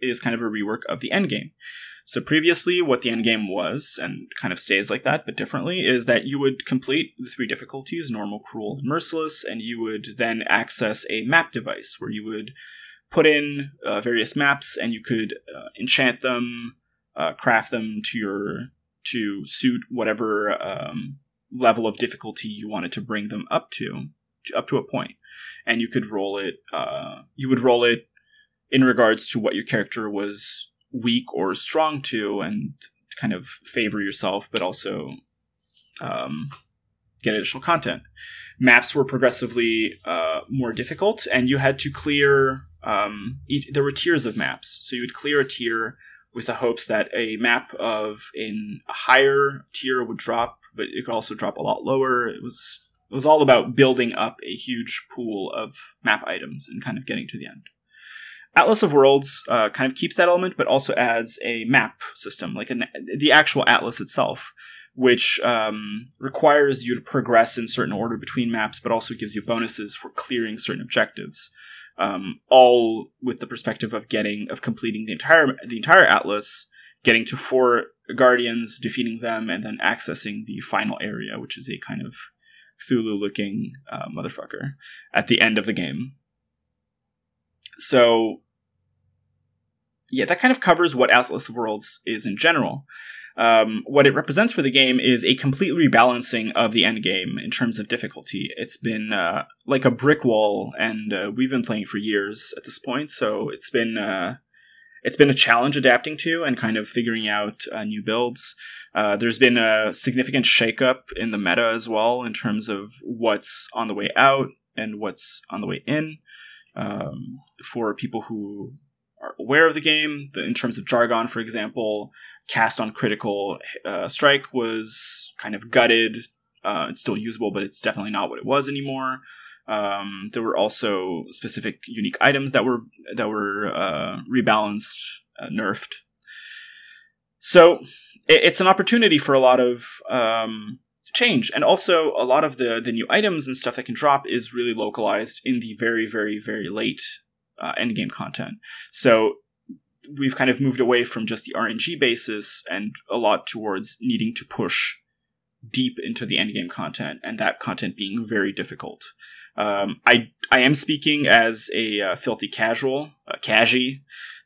is kind of a rework of the endgame. So previously, what the endgame was, and kind of stays like that, but differently, is that you would complete the 3 difficulties, normal, cruel, and merciless, and you would then access a map device where you would put in various maps, and you could enchant them, craft them to suit whatever level of difficulty you wanted to bring them up to a point. And you could roll it. You would roll it in regards to what your character was weak or strong to, and kind of favor yourself, but also get additional content. Maps were progressively more difficult, and you had to clear. There were tiers of maps, so you would clear a tier with the hopes that a map of in a higher tier would drop, but it could also drop a lot lower. It was all about building up a huge pool of map items and kind of getting to the end. Atlas of Worlds kind of keeps that element, but also adds a map system, like the actual atlas itself, which requires you to progress in certain order between maps, but also gives you bonuses for clearing certain objectives. All with the perspective of completing the entire atlas, getting to 4 guardians, defeating them, and then accessing the final area, which is a kind of Cthulhu-looking motherfucker at the end of the game. So, yeah, that kind of covers what Atlas of Worlds is in general. What it represents for the game is a complete rebalancing of the endgame in terms of difficulty. It's been like a brick wall, and we've been playing for years at this point, so it's been a challenge adapting to and kind of figuring out new builds. There's been a significant shakeup in the meta as well in terms of what's on the way out and what's on the way in. For people who are aware of the game, in terms of jargon, for example, cast on critical strike was kind of gutted. It's still usable, but it's definitely not what it was anymore. There were also specific unique items that were rebalanced, nerfed. So it's an opportunity for a lot of change, and also a lot of the new items and stuff that can drop is really localized in the very, very, very late endgame content. So we've kind of moved away from just the RNG basis and a lot towards needing to push deep into the endgame content, and that content being very difficult. I am speaking as a filthy casual,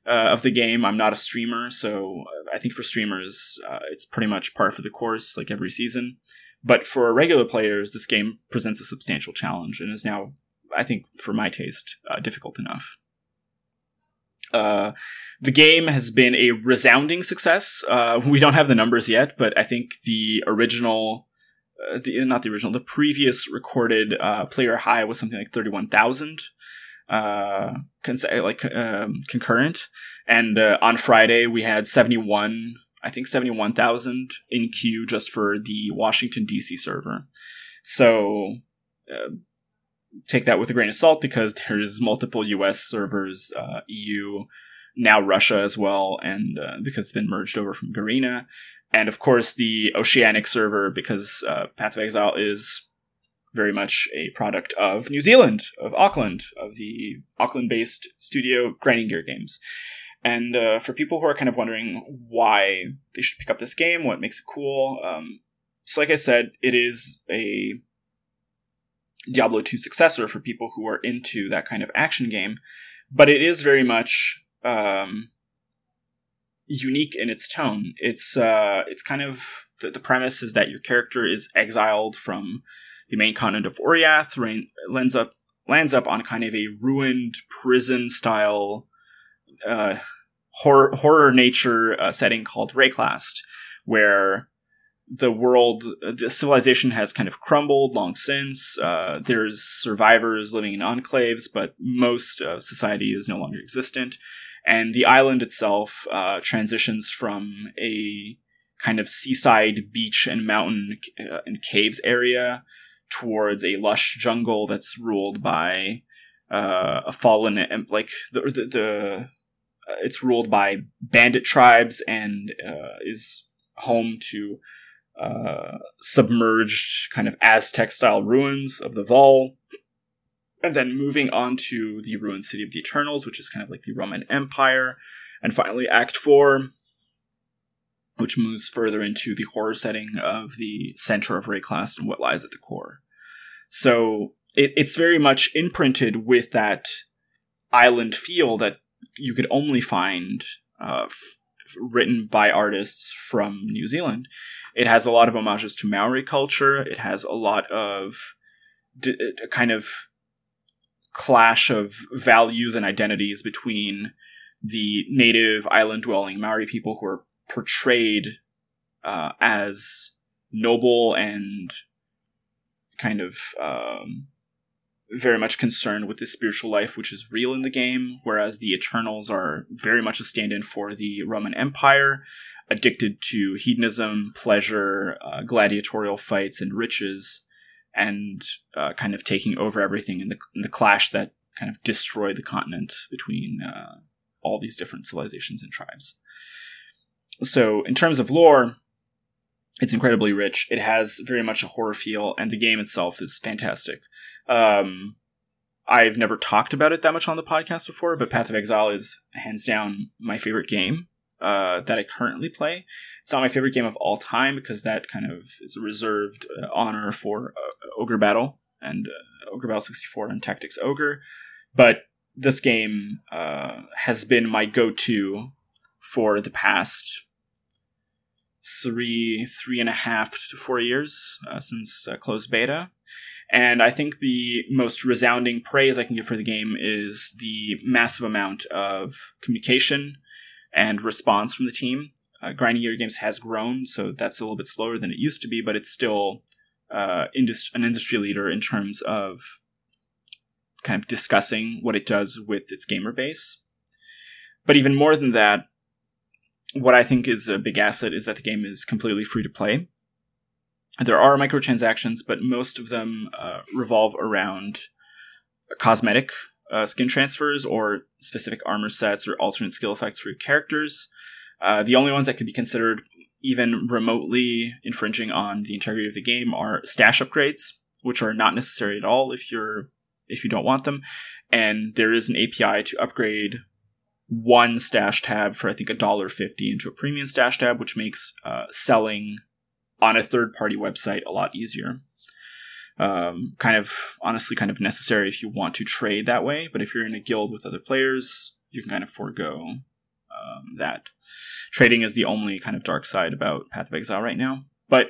of the game. I'm not a streamer, so I think for streamers, it's pretty much par for the course, like every season. But for regular players, this game presents a substantial challenge and is now, I think, for my taste, difficult enough. The game has been a resounding success. We don't have the numbers yet, but I think the previous recorded player high was something like 31,000 concurrent. And on Friday, we had 71,000 in queue just for the Washington, D.C. server. So take that with a grain of salt, because there's multiple U.S. servers, EU, now Russia as well, and because it's been merged over from Garena. And of course, the Oceanic server, because Path of Exile is very much a product of New Zealand, of Auckland, of the Auckland-based studio Grinding Gear Games. And for people who are kind of wondering why they should pick up this game, what makes it cool, so like I said, it is a Diablo 2 successor for people who are into that kind of action game, but it is very much unique in its tone. It's kind of the premise is that your character is exiled from the main continent of Oriath, lands up on kind of a ruined prison style horror nature setting called Rayclast, where the civilization has kind of crumbled long since. There's survivors living in enclaves, but most of society is no longer existent. And the island itself transitions from a kind of seaside beach and mountain and caves area towards a lush jungle that's ruled by a fallen, it's ruled by bandit tribes and is home to submerged kind of Aztec-style ruins of the Vol, and then moving on to the ruined city of the Eternals, which is kind of like the Roman Empire, and finally Act 4, which moves further into the horror setting of the center of Rayclast and what lies at the core. So it's very much imprinted with that island feel that you could only find written by artists from New Zealand. It has a lot of homages to Maori culture. It has a lot of a kind of clash of values and identities between the native island-dwelling Maori people, who are portrayed as noble and kind of very much concerned with the spiritual life, which is real in the game, whereas the Eternals are very much a stand-in for the Roman Empire, addicted to hedonism, pleasure, gladiatorial fights, and riches, and kind of taking over everything in the clash that kind of destroyed the continent between all these different civilizations and tribes. So in terms of lore, it's incredibly rich. It has very much a horror feel, and the game itself is fantastic. I've never talked about it that much on the podcast before, but Path of Exile is hands down my favorite game that I currently play. It's not my favorite game of all time because that kind of is a reserved honor for Ogre Battle and Ogre Battle 64 and Tactics Ogre. But this game has been my go-to for the past three and a half to 4 years since closed beta. And I think the most resounding praise I can give for the game is the massive amount of communication and response from the team. Grinding Gear Games has grown, so that's a little bit slower than it used to be, but it's still an industry leader in terms of kind of discussing what it does with its gamer base. But even more than that, what I think is a big asset is that the game is completely free to play. There are microtransactions, but most of them revolve around cosmetic skin transfers or specific armor sets or alternate skill effects for your characters. The only ones that could be considered even remotely infringing on the integrity of the game are stash upgrades, which are not necessary at all if you don't want them. And there is an API to upgrade one stash tab for, I think, $1.50 into a premium stash tab, which makes selling on a third-party website a lot easier. Kind of necessary if you want to trade that way, but if you're in a guild with other players, you can kind of forego that. Trading is the only kind of dark side about Path of Exile right now. But,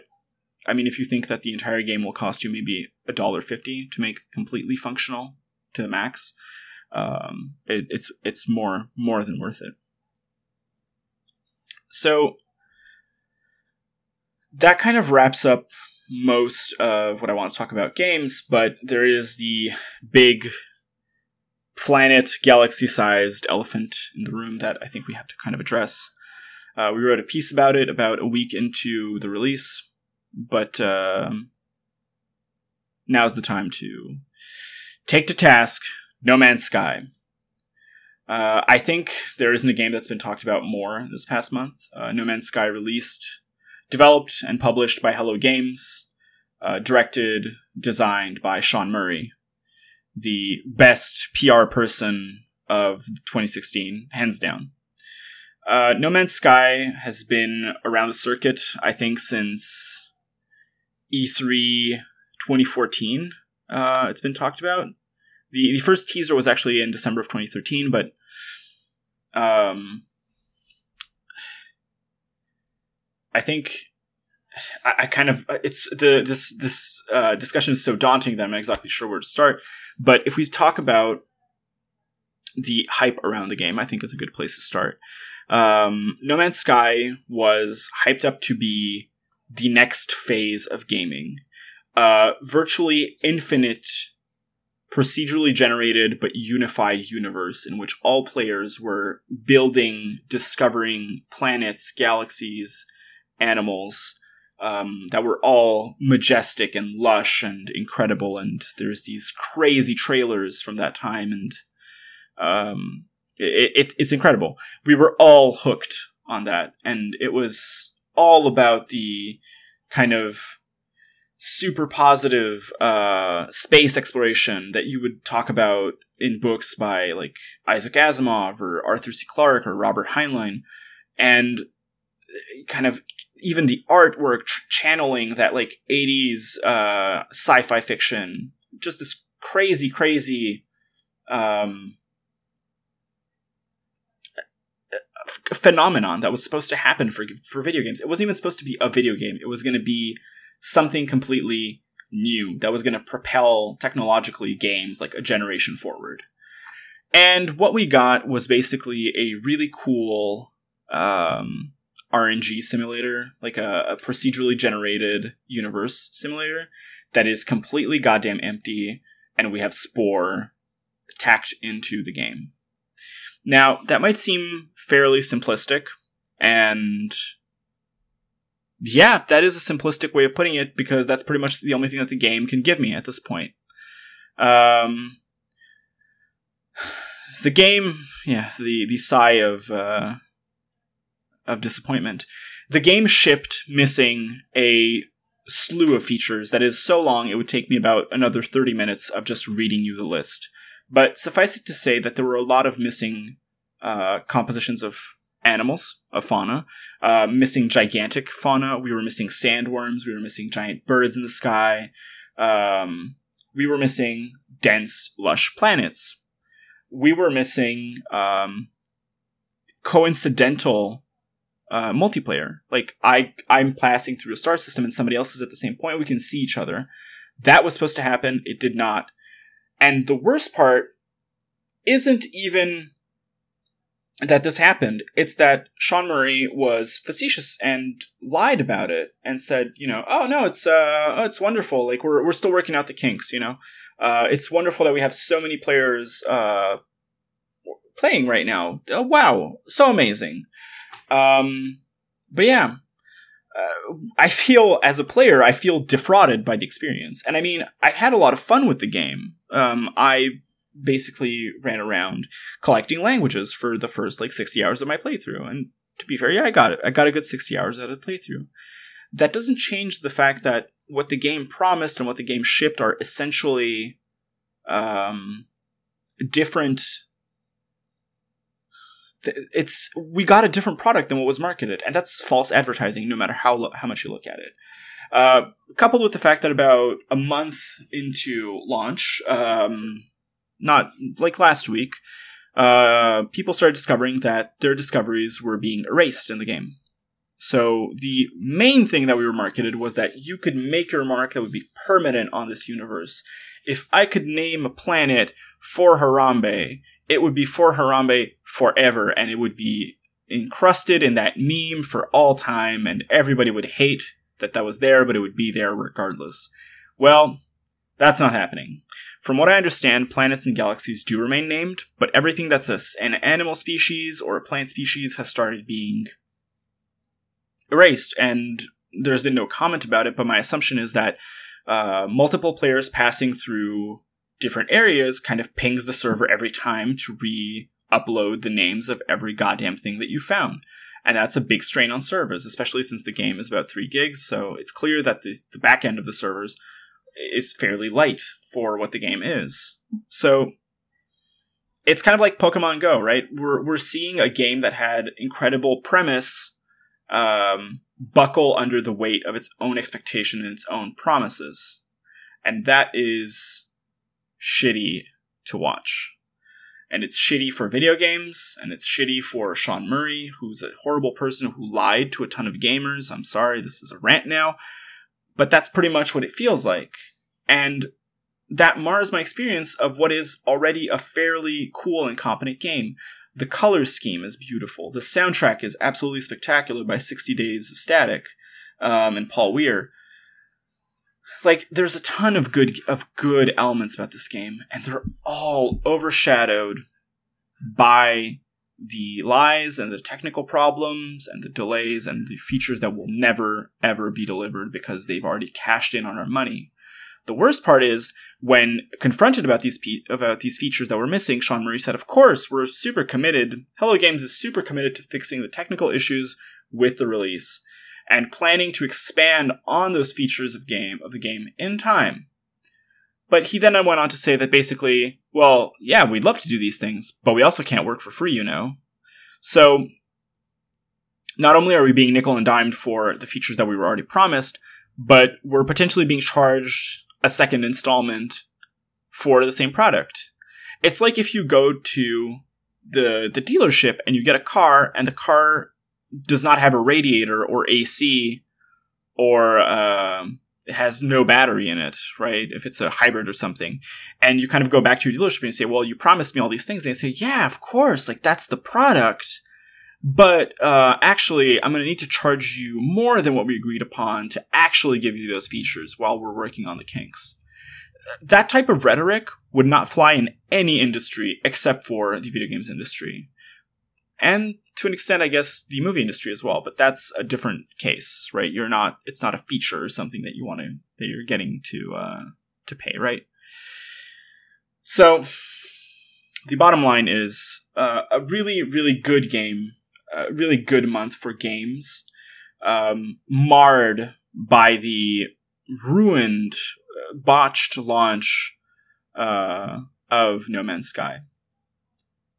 I mean, if you think that the entire game will cost you maybe $1.50 to make completely functional to the max, it's more than worth it. So, that kind of wraps up most of what I want to talk about games, but there is the big planet, galaxy-sized elephant in the room that I think we have to kind of address. We wrote a piece about it about a week into the release, but now's the time to take to task No Man's Sky. I think there isn't a game that's been talked about more this past month. No Man's Sky developed and published by Hello Games, directed, designed by Sean Murray, the best PR person of 2016, hands down. No Man's Sky has been around the circuit, I think, since E3 2014. It's been talked about. The first teaser was actually in December of 2013, but I think this discussion is so daunting that I'm not exactly sure where to start. But if we talk about the hype around the game, I think is a good place to start. No Man's Sky was hyped up to be the next phase of gaming. Virtually infinite, procedurally generated but unified universe in which all players were building, discovering planets, galaxies, animals that were all majestic and lush and incredible, and there's these crazy trailers from that time, and it's incredible. We were all hooked on that, and it was all about the kind of super positive space exploration that you would talk about in books by like Isaac Asimov or Arthur C. Clarke or Robert Heinlein, and kind of even the artwork channeling that like 80s sci-fi fiction, just this crazy phenomenon that was supposed to happen for video games. It wasn't even supposed to be a video game. It was going to be something completely new that was going to propel technologically games like a generation forward. And what we got was basically a really cool RNG simulator, like a procedurally generated universe simulator that is completely goddamn empty, and we have Spore tacked into the game. Now, that might seem fairly simplistic, and yeah, that is a simplistic way of putting it, because that's pretty much the only thing that the game can give me at this point. The game, the sigh of disappointment. The game shipped missing a slew of features that is so long it would take me about another 30 minutes of just reading you the list. But suffice it to say that there were a lot of missing compositions of animals, of fauna, missing gigantic fauna. We were missing sandworms. We were missing giant birds in the sky. We were missing dense, lush planets. We were missing coincidental multiplayer. Like, I'm passing through a star system and somebody else is at the same point. We can see each other. That was supposed to happen. It did not. And the worst part isn't even that this happened. It's that Sean Murray was facetious and lied about it and said, you know, oh no, it's wonderful. Like we're still working out the kinks, you know. It's wonderful that we have so many players playing right now. Oh, wow, so amazing. But yeah, I feel as a player, I feel defrauded by the experience. And I mean, I had a lot of fun with the game. I basically ran around collecting languages for the first like 60 hours of my playthrough. And to be fair, yeah, I got it. I got a good 60 hours out of the playthrough. That doesn't change the fact that what the game promised and what the game shipped are essentially different. We got a different product than what was marketed, and that's false advertising no matter how much you look at it. Coupled with the fact that about a month into launch, not like last week, people started discovering that their discoveries were being erased in the game. So the main thing that we were marketed was that you could make your mark that would be permanent on this universe. If I could name a planet for Harambe, it would be for Harambe forever, and it would be encrusted in that meme for all time, and everybody would hate that was there, but it would be there regardless. Well, that's not happening. From what I understand, planets and galaxies do remain named, but everything that's an animal species or a plant species has started being erased, and there's been no comment about it, but my assumption is that multiple players passing through different areas kind of pings the server every time to re-upload the names of every goddamn thing that you found. And that's a big strain on servers, especially since the game is about 3 gigs, so it's clear that the back end of the servers is fairly light for what the game is. So it's kind of like Pokemon Go, right? We're seeing a game that had incredible premise buckle under the weight of its own expectation and its own promises. And that is shitty to watch. And it's shitty for video games, and it's shitty for Sean Murray, who's a horrible person who lied to a ton of gamers. I'm sorry, this is a rant now. But that's pretty much what it feels like. And that mars my experience of what is already a fairly cool and competent game. The color scheme is beautiful. The soundtrack is absolutely spectacular by 60 Days of Static and Paul Weir. Like, there's a ton of good elements about this game, and they're all overshadowed by the lies and the technical problems and the delays and the features that will never, ever be delivered because they've already cashed in on our money. The worst part is, when confronted about these features that were missing, Sean Murray said, of course, we're super committed. Hello Games is super committed to fixing the technical issues with the release and planning to expand on those features of the game in time. But he then went on to say that basically, well, yeah, we'd love to do these things, but we also can't work for free, you know. So not only are we being nickel and dimed for the features that we were already promised, but we're potentially being charged a second installment for the same product. It's like if you go to the dealership and you get a car, and the car does not have a radiator or AC, or it has no battery in it, right? If it's a hybrid or something. And you kind of go back to your dealership and you say, well, you promised me all these things. And they say, yeah, of course, like that's the product. But actually, I'm going to need to charge you more than what we agreed upon to actually give you those features while we're working on the kinks. That type of rhetoric would not fly in any industry except for the video games industry. And to an extent, I guess, the movie industry as well, but that's a different case, right? It's not a feature or something that that you're getting to pay, right? So the bottom line is a really, really good game, a really good month for games, marred by the ruined, botched launch of No Man's Sky.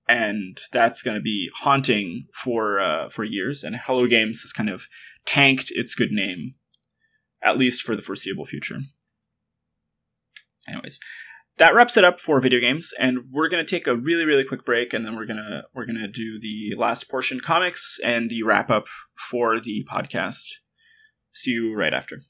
and that's going to be haunting for years. And Hello Games has kind of tanked its good name, at least for the foreseeable future. Anyways, that wraps it up for video games, and we're going to take a really, really quick break, and then we're gonna do the last portion, comics, and the wrap-up for the podcast. See you right after.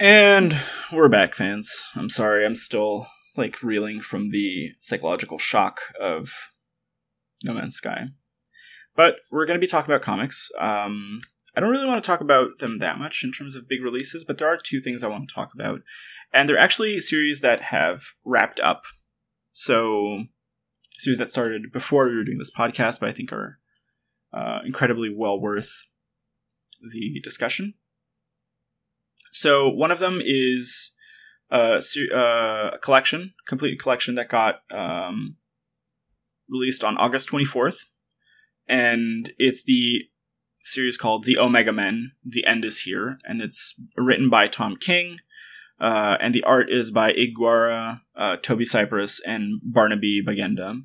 And we're back, fans. I'm sorry, I'm still, reeling from the psychological shock of No Man's Sky. But we're going to be talking about comics. I don't really want to talk about them that much in terms of big releases, but there are two things I want to talk about. And they're actually series that have wrapped up. So, series that started before we were doing this podcast, but I think are incredibly well worth the discussion. So one of them is a collection, complete collection that got released on August 24th. And it's the series called The Omega Men, The End Is Here. And it's written by Tom King. And the art is by Iguara, Toby Cypress, and Barnaby Bagenda.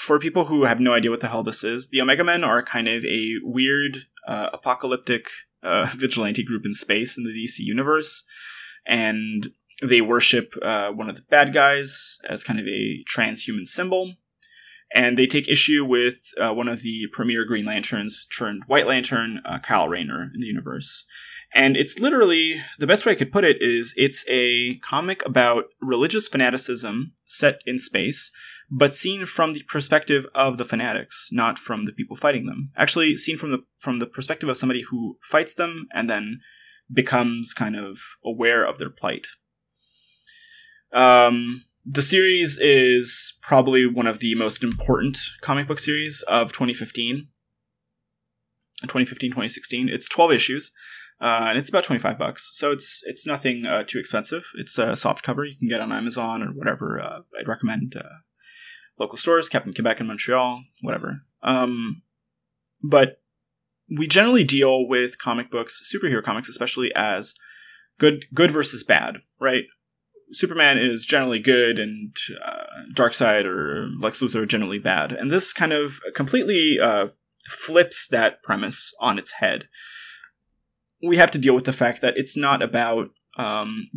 For people who have no idea what the hell this is, the Omega Men are kind of a weird apocalyptic vigilante group in space in the DC universe, and they worship one of the bad guys as kind of a transhuman symbol, and they take issue with one of the premier Green Lanterns turned White Lantern, Kyle Rayner, in the universe. And it's literally, the best way I could put it is, it's a comic about religious fanaticism set in space, but seen from the perspective of the fanatics, not from the people fighting them. Actually, seen from the perspective of somebody who fights them and then becomes kind of aware of their plight. The series is probably one of the most important comic book series of 2015, 2016. It's 12 issues, and it's about $25. So it's nothing too expensive. It's a soft cover. You can get on Amazon or whatever. I'd recommend local stores, kept in Quebec and Montreal, whatever. But we generally deal with comic books, superhero comics, especially as good versus bad, right? Superman is generally good, and Darkseid or Lex Luthor are generally bad. And this kind of completely flips that premise on its head. We have to deal with the fact that it's not about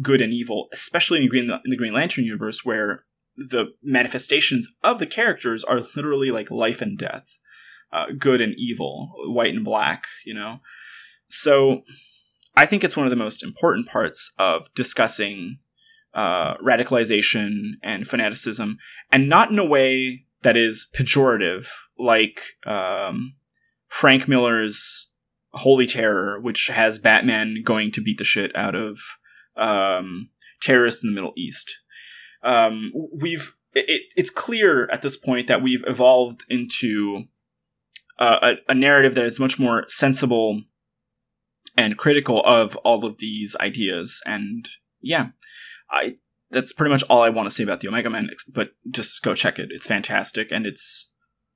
good and evil, especially in the Green Lantern universe, where the manifestations of the characters are literally like life and death, good and evil, white and black, you know? So I think it's one of the most important parts of discussing radicalization and fanaticism, and not in a way that is pejorative, like Frank Miller's Holy Terror, which has Batman going to beat the shit out of terrorists in the Middle East. It's clear at this point that we've evolved into a narrative that is much more sensible and critical of all of these ideas. And yeah, that's pretty much all I want to say about the Omega Man, but just go check it. It's fantastic, and it's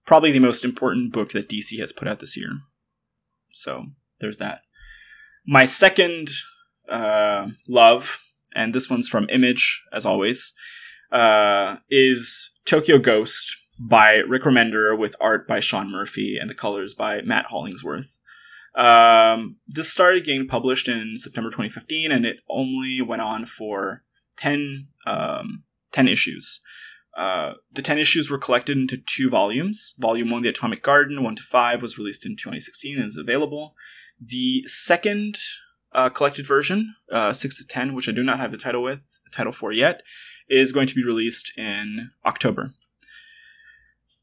probably the most important book that DC has put out this year. So there's that. My second love, and this one's from Image, as always, is Tokyo Ghost by Rick Remender, with art by Sean Murphy and the colors by Matt Hollingsworth. This started getting published in September 2015, and it only went on for 10 issues. The 10 issues were collected into two volumes. Volume 1, The Atomic Garden, 1-5, was released in 2016 and is available. The second collected version, 6-10, which I do not have the title for yet, is going to be released in October.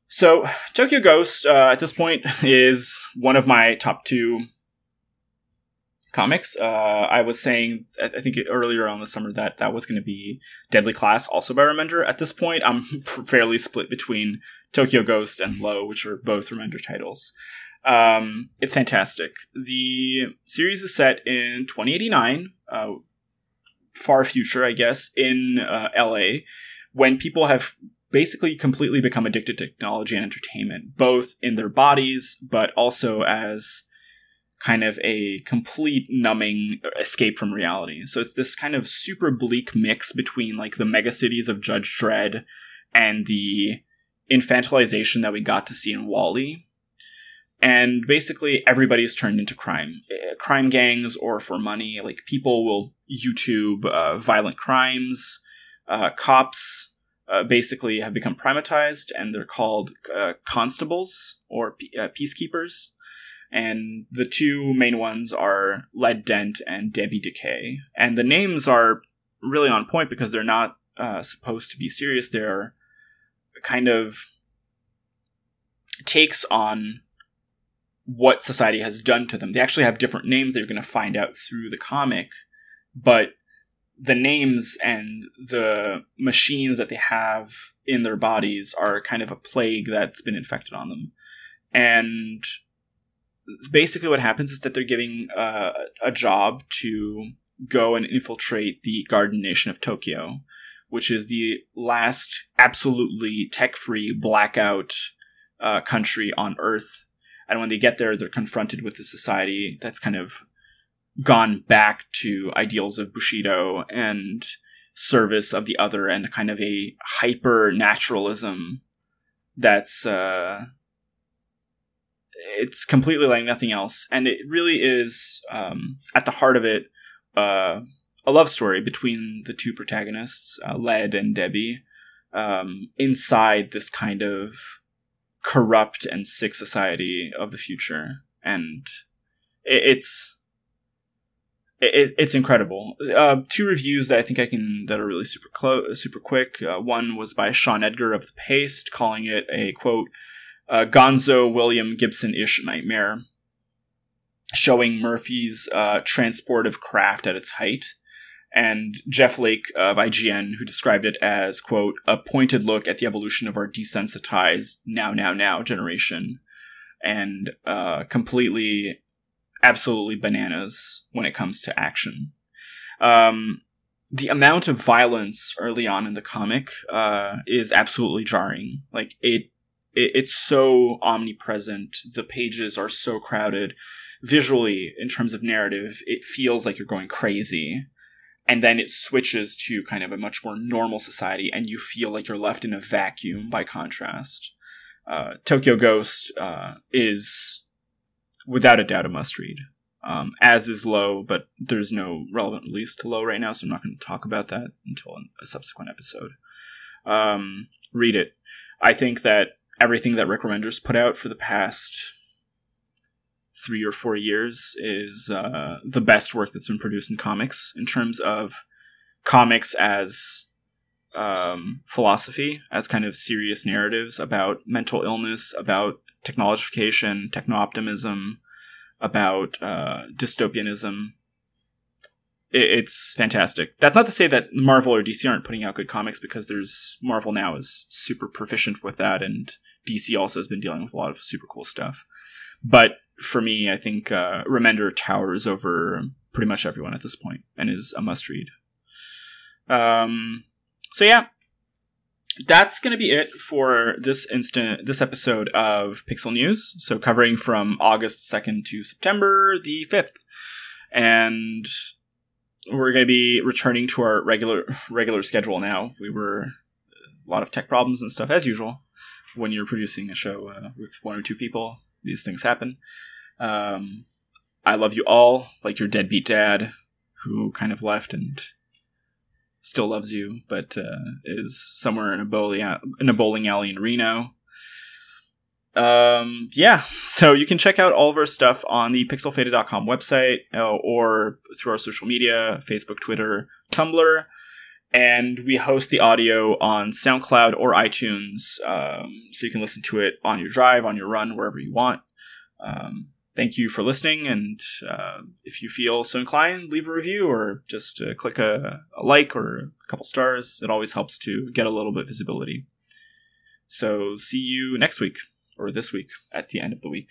So, Tokyo Ghost, at this point, is one of my top two comics. I was saying, I think earlier on the summer, that was going to be Deadly Class, also by Remender. At this point, I'm fairly split between Tokyo Ghost and Low, which are both Remender titles. It's fantastic. The series is set in 2089, far future, I guess, in LA, when people have basically completely become addicted to technology and entertainment, both in their bodies, but also as kind of a complete numbing escape from reality. So it's this kind of super bleak mix between like the mega cities of Judge Dredd and the infantilization that we got to see in WALL-E. And basically everybody's turned into crime gangs, or for money. Like, people will YouTube violent crimes. Cops basically have become privatized, and they're called constables or peacekeepers. And the two main ones are Led Dent and Debbie Decay. And the names are really on point because they're not supposed to be serious. They're kind of takes on what society has done to them. They actually have different names that you're going to find out through the comic. But the names and the machines that they have in their bodies are kind of a plague that's been infected on them. And basically what happens is that they're giving a job to go and infiltrate the Garden Nation of Tokyo, which is the last absolutely tech-free blackout country on Earth. And when they get there, they're confronted with a society that's kind of gone back to ideals of Bushido and service of the other, and kind of a hyper-naturalism that's it's completely like nothing else. And it really is, at the heart of it, a love story between the two protagonists, Led and Debbie, inside this kind of corrupt and sick society of the future. And it's incredible. Two reviews that I think that are really super quick. One was by Sean Edgar of The Paste, calling it a, quote, Gonzo William Gibson-ish nightmare, showing Murphy's transportive craft at its height. and Jeff Lake of IGN, who described it as, quote, a pointed look at the evolution of our desensitized now generation, and completely, absolutely bananas when it comes to action. The amount of violence early on in the comic is absolutely jarring. Like, it's so omnipresent. The pages are so crowded. Visually, in terms of narrative, it feels like you're going crazy. And then it switches to kind of a much more normal society, and you feel like you're left in a vacuum by contrast. Tokyo Ghost is, without a doubt, a must-read. As is Low, but there's no relevant release to Low right now, so I'm not going to talk about that until a subsequent episode. Read it. I think that everything that Rick Remender's put out for the past 3 or 4 years is the best work that's been produced in comics, in terms of comics as philosophy, as kind of serious narratives about mental illness, about technologification, techno-optimism, about dystopianism. It's fantastic. That's not to say that Marvel or DC aren't putting out good comics, because there's Marvel now is super proficient with that, and DC also has been dealing with a lot of super cool stuff. But for me, I think Remender towers over pretty much everyone at this point, and is a must-read. So yeah, that's going to be it for this episode of Pixel News. So covering from August 2nd to September the 5th. And we're going to be returning to our regular schedule now. We were a lot of tech problems and stuff, as usual. When you're producing a show with 1 or 2 people, these things happen. I love you all, like your deadbeat dad, who kind of left and still loves you, but is somewhere in a bowling alley in Reno. Yeah, so you can check out all of our stuff on the pixelfeta.com website, or through our social media, Facebook, Twitter, Tumblr. And we host the audio on SoundCloud or iTunes, so you can listen to it on your drive, on your run, wherever you want. Thank you for listening, and if you feel so inclined, leave a review, or just click a like or a couple stars. It always helps to get a little bit of visibility. So see you next week, or this week, at the end of the week.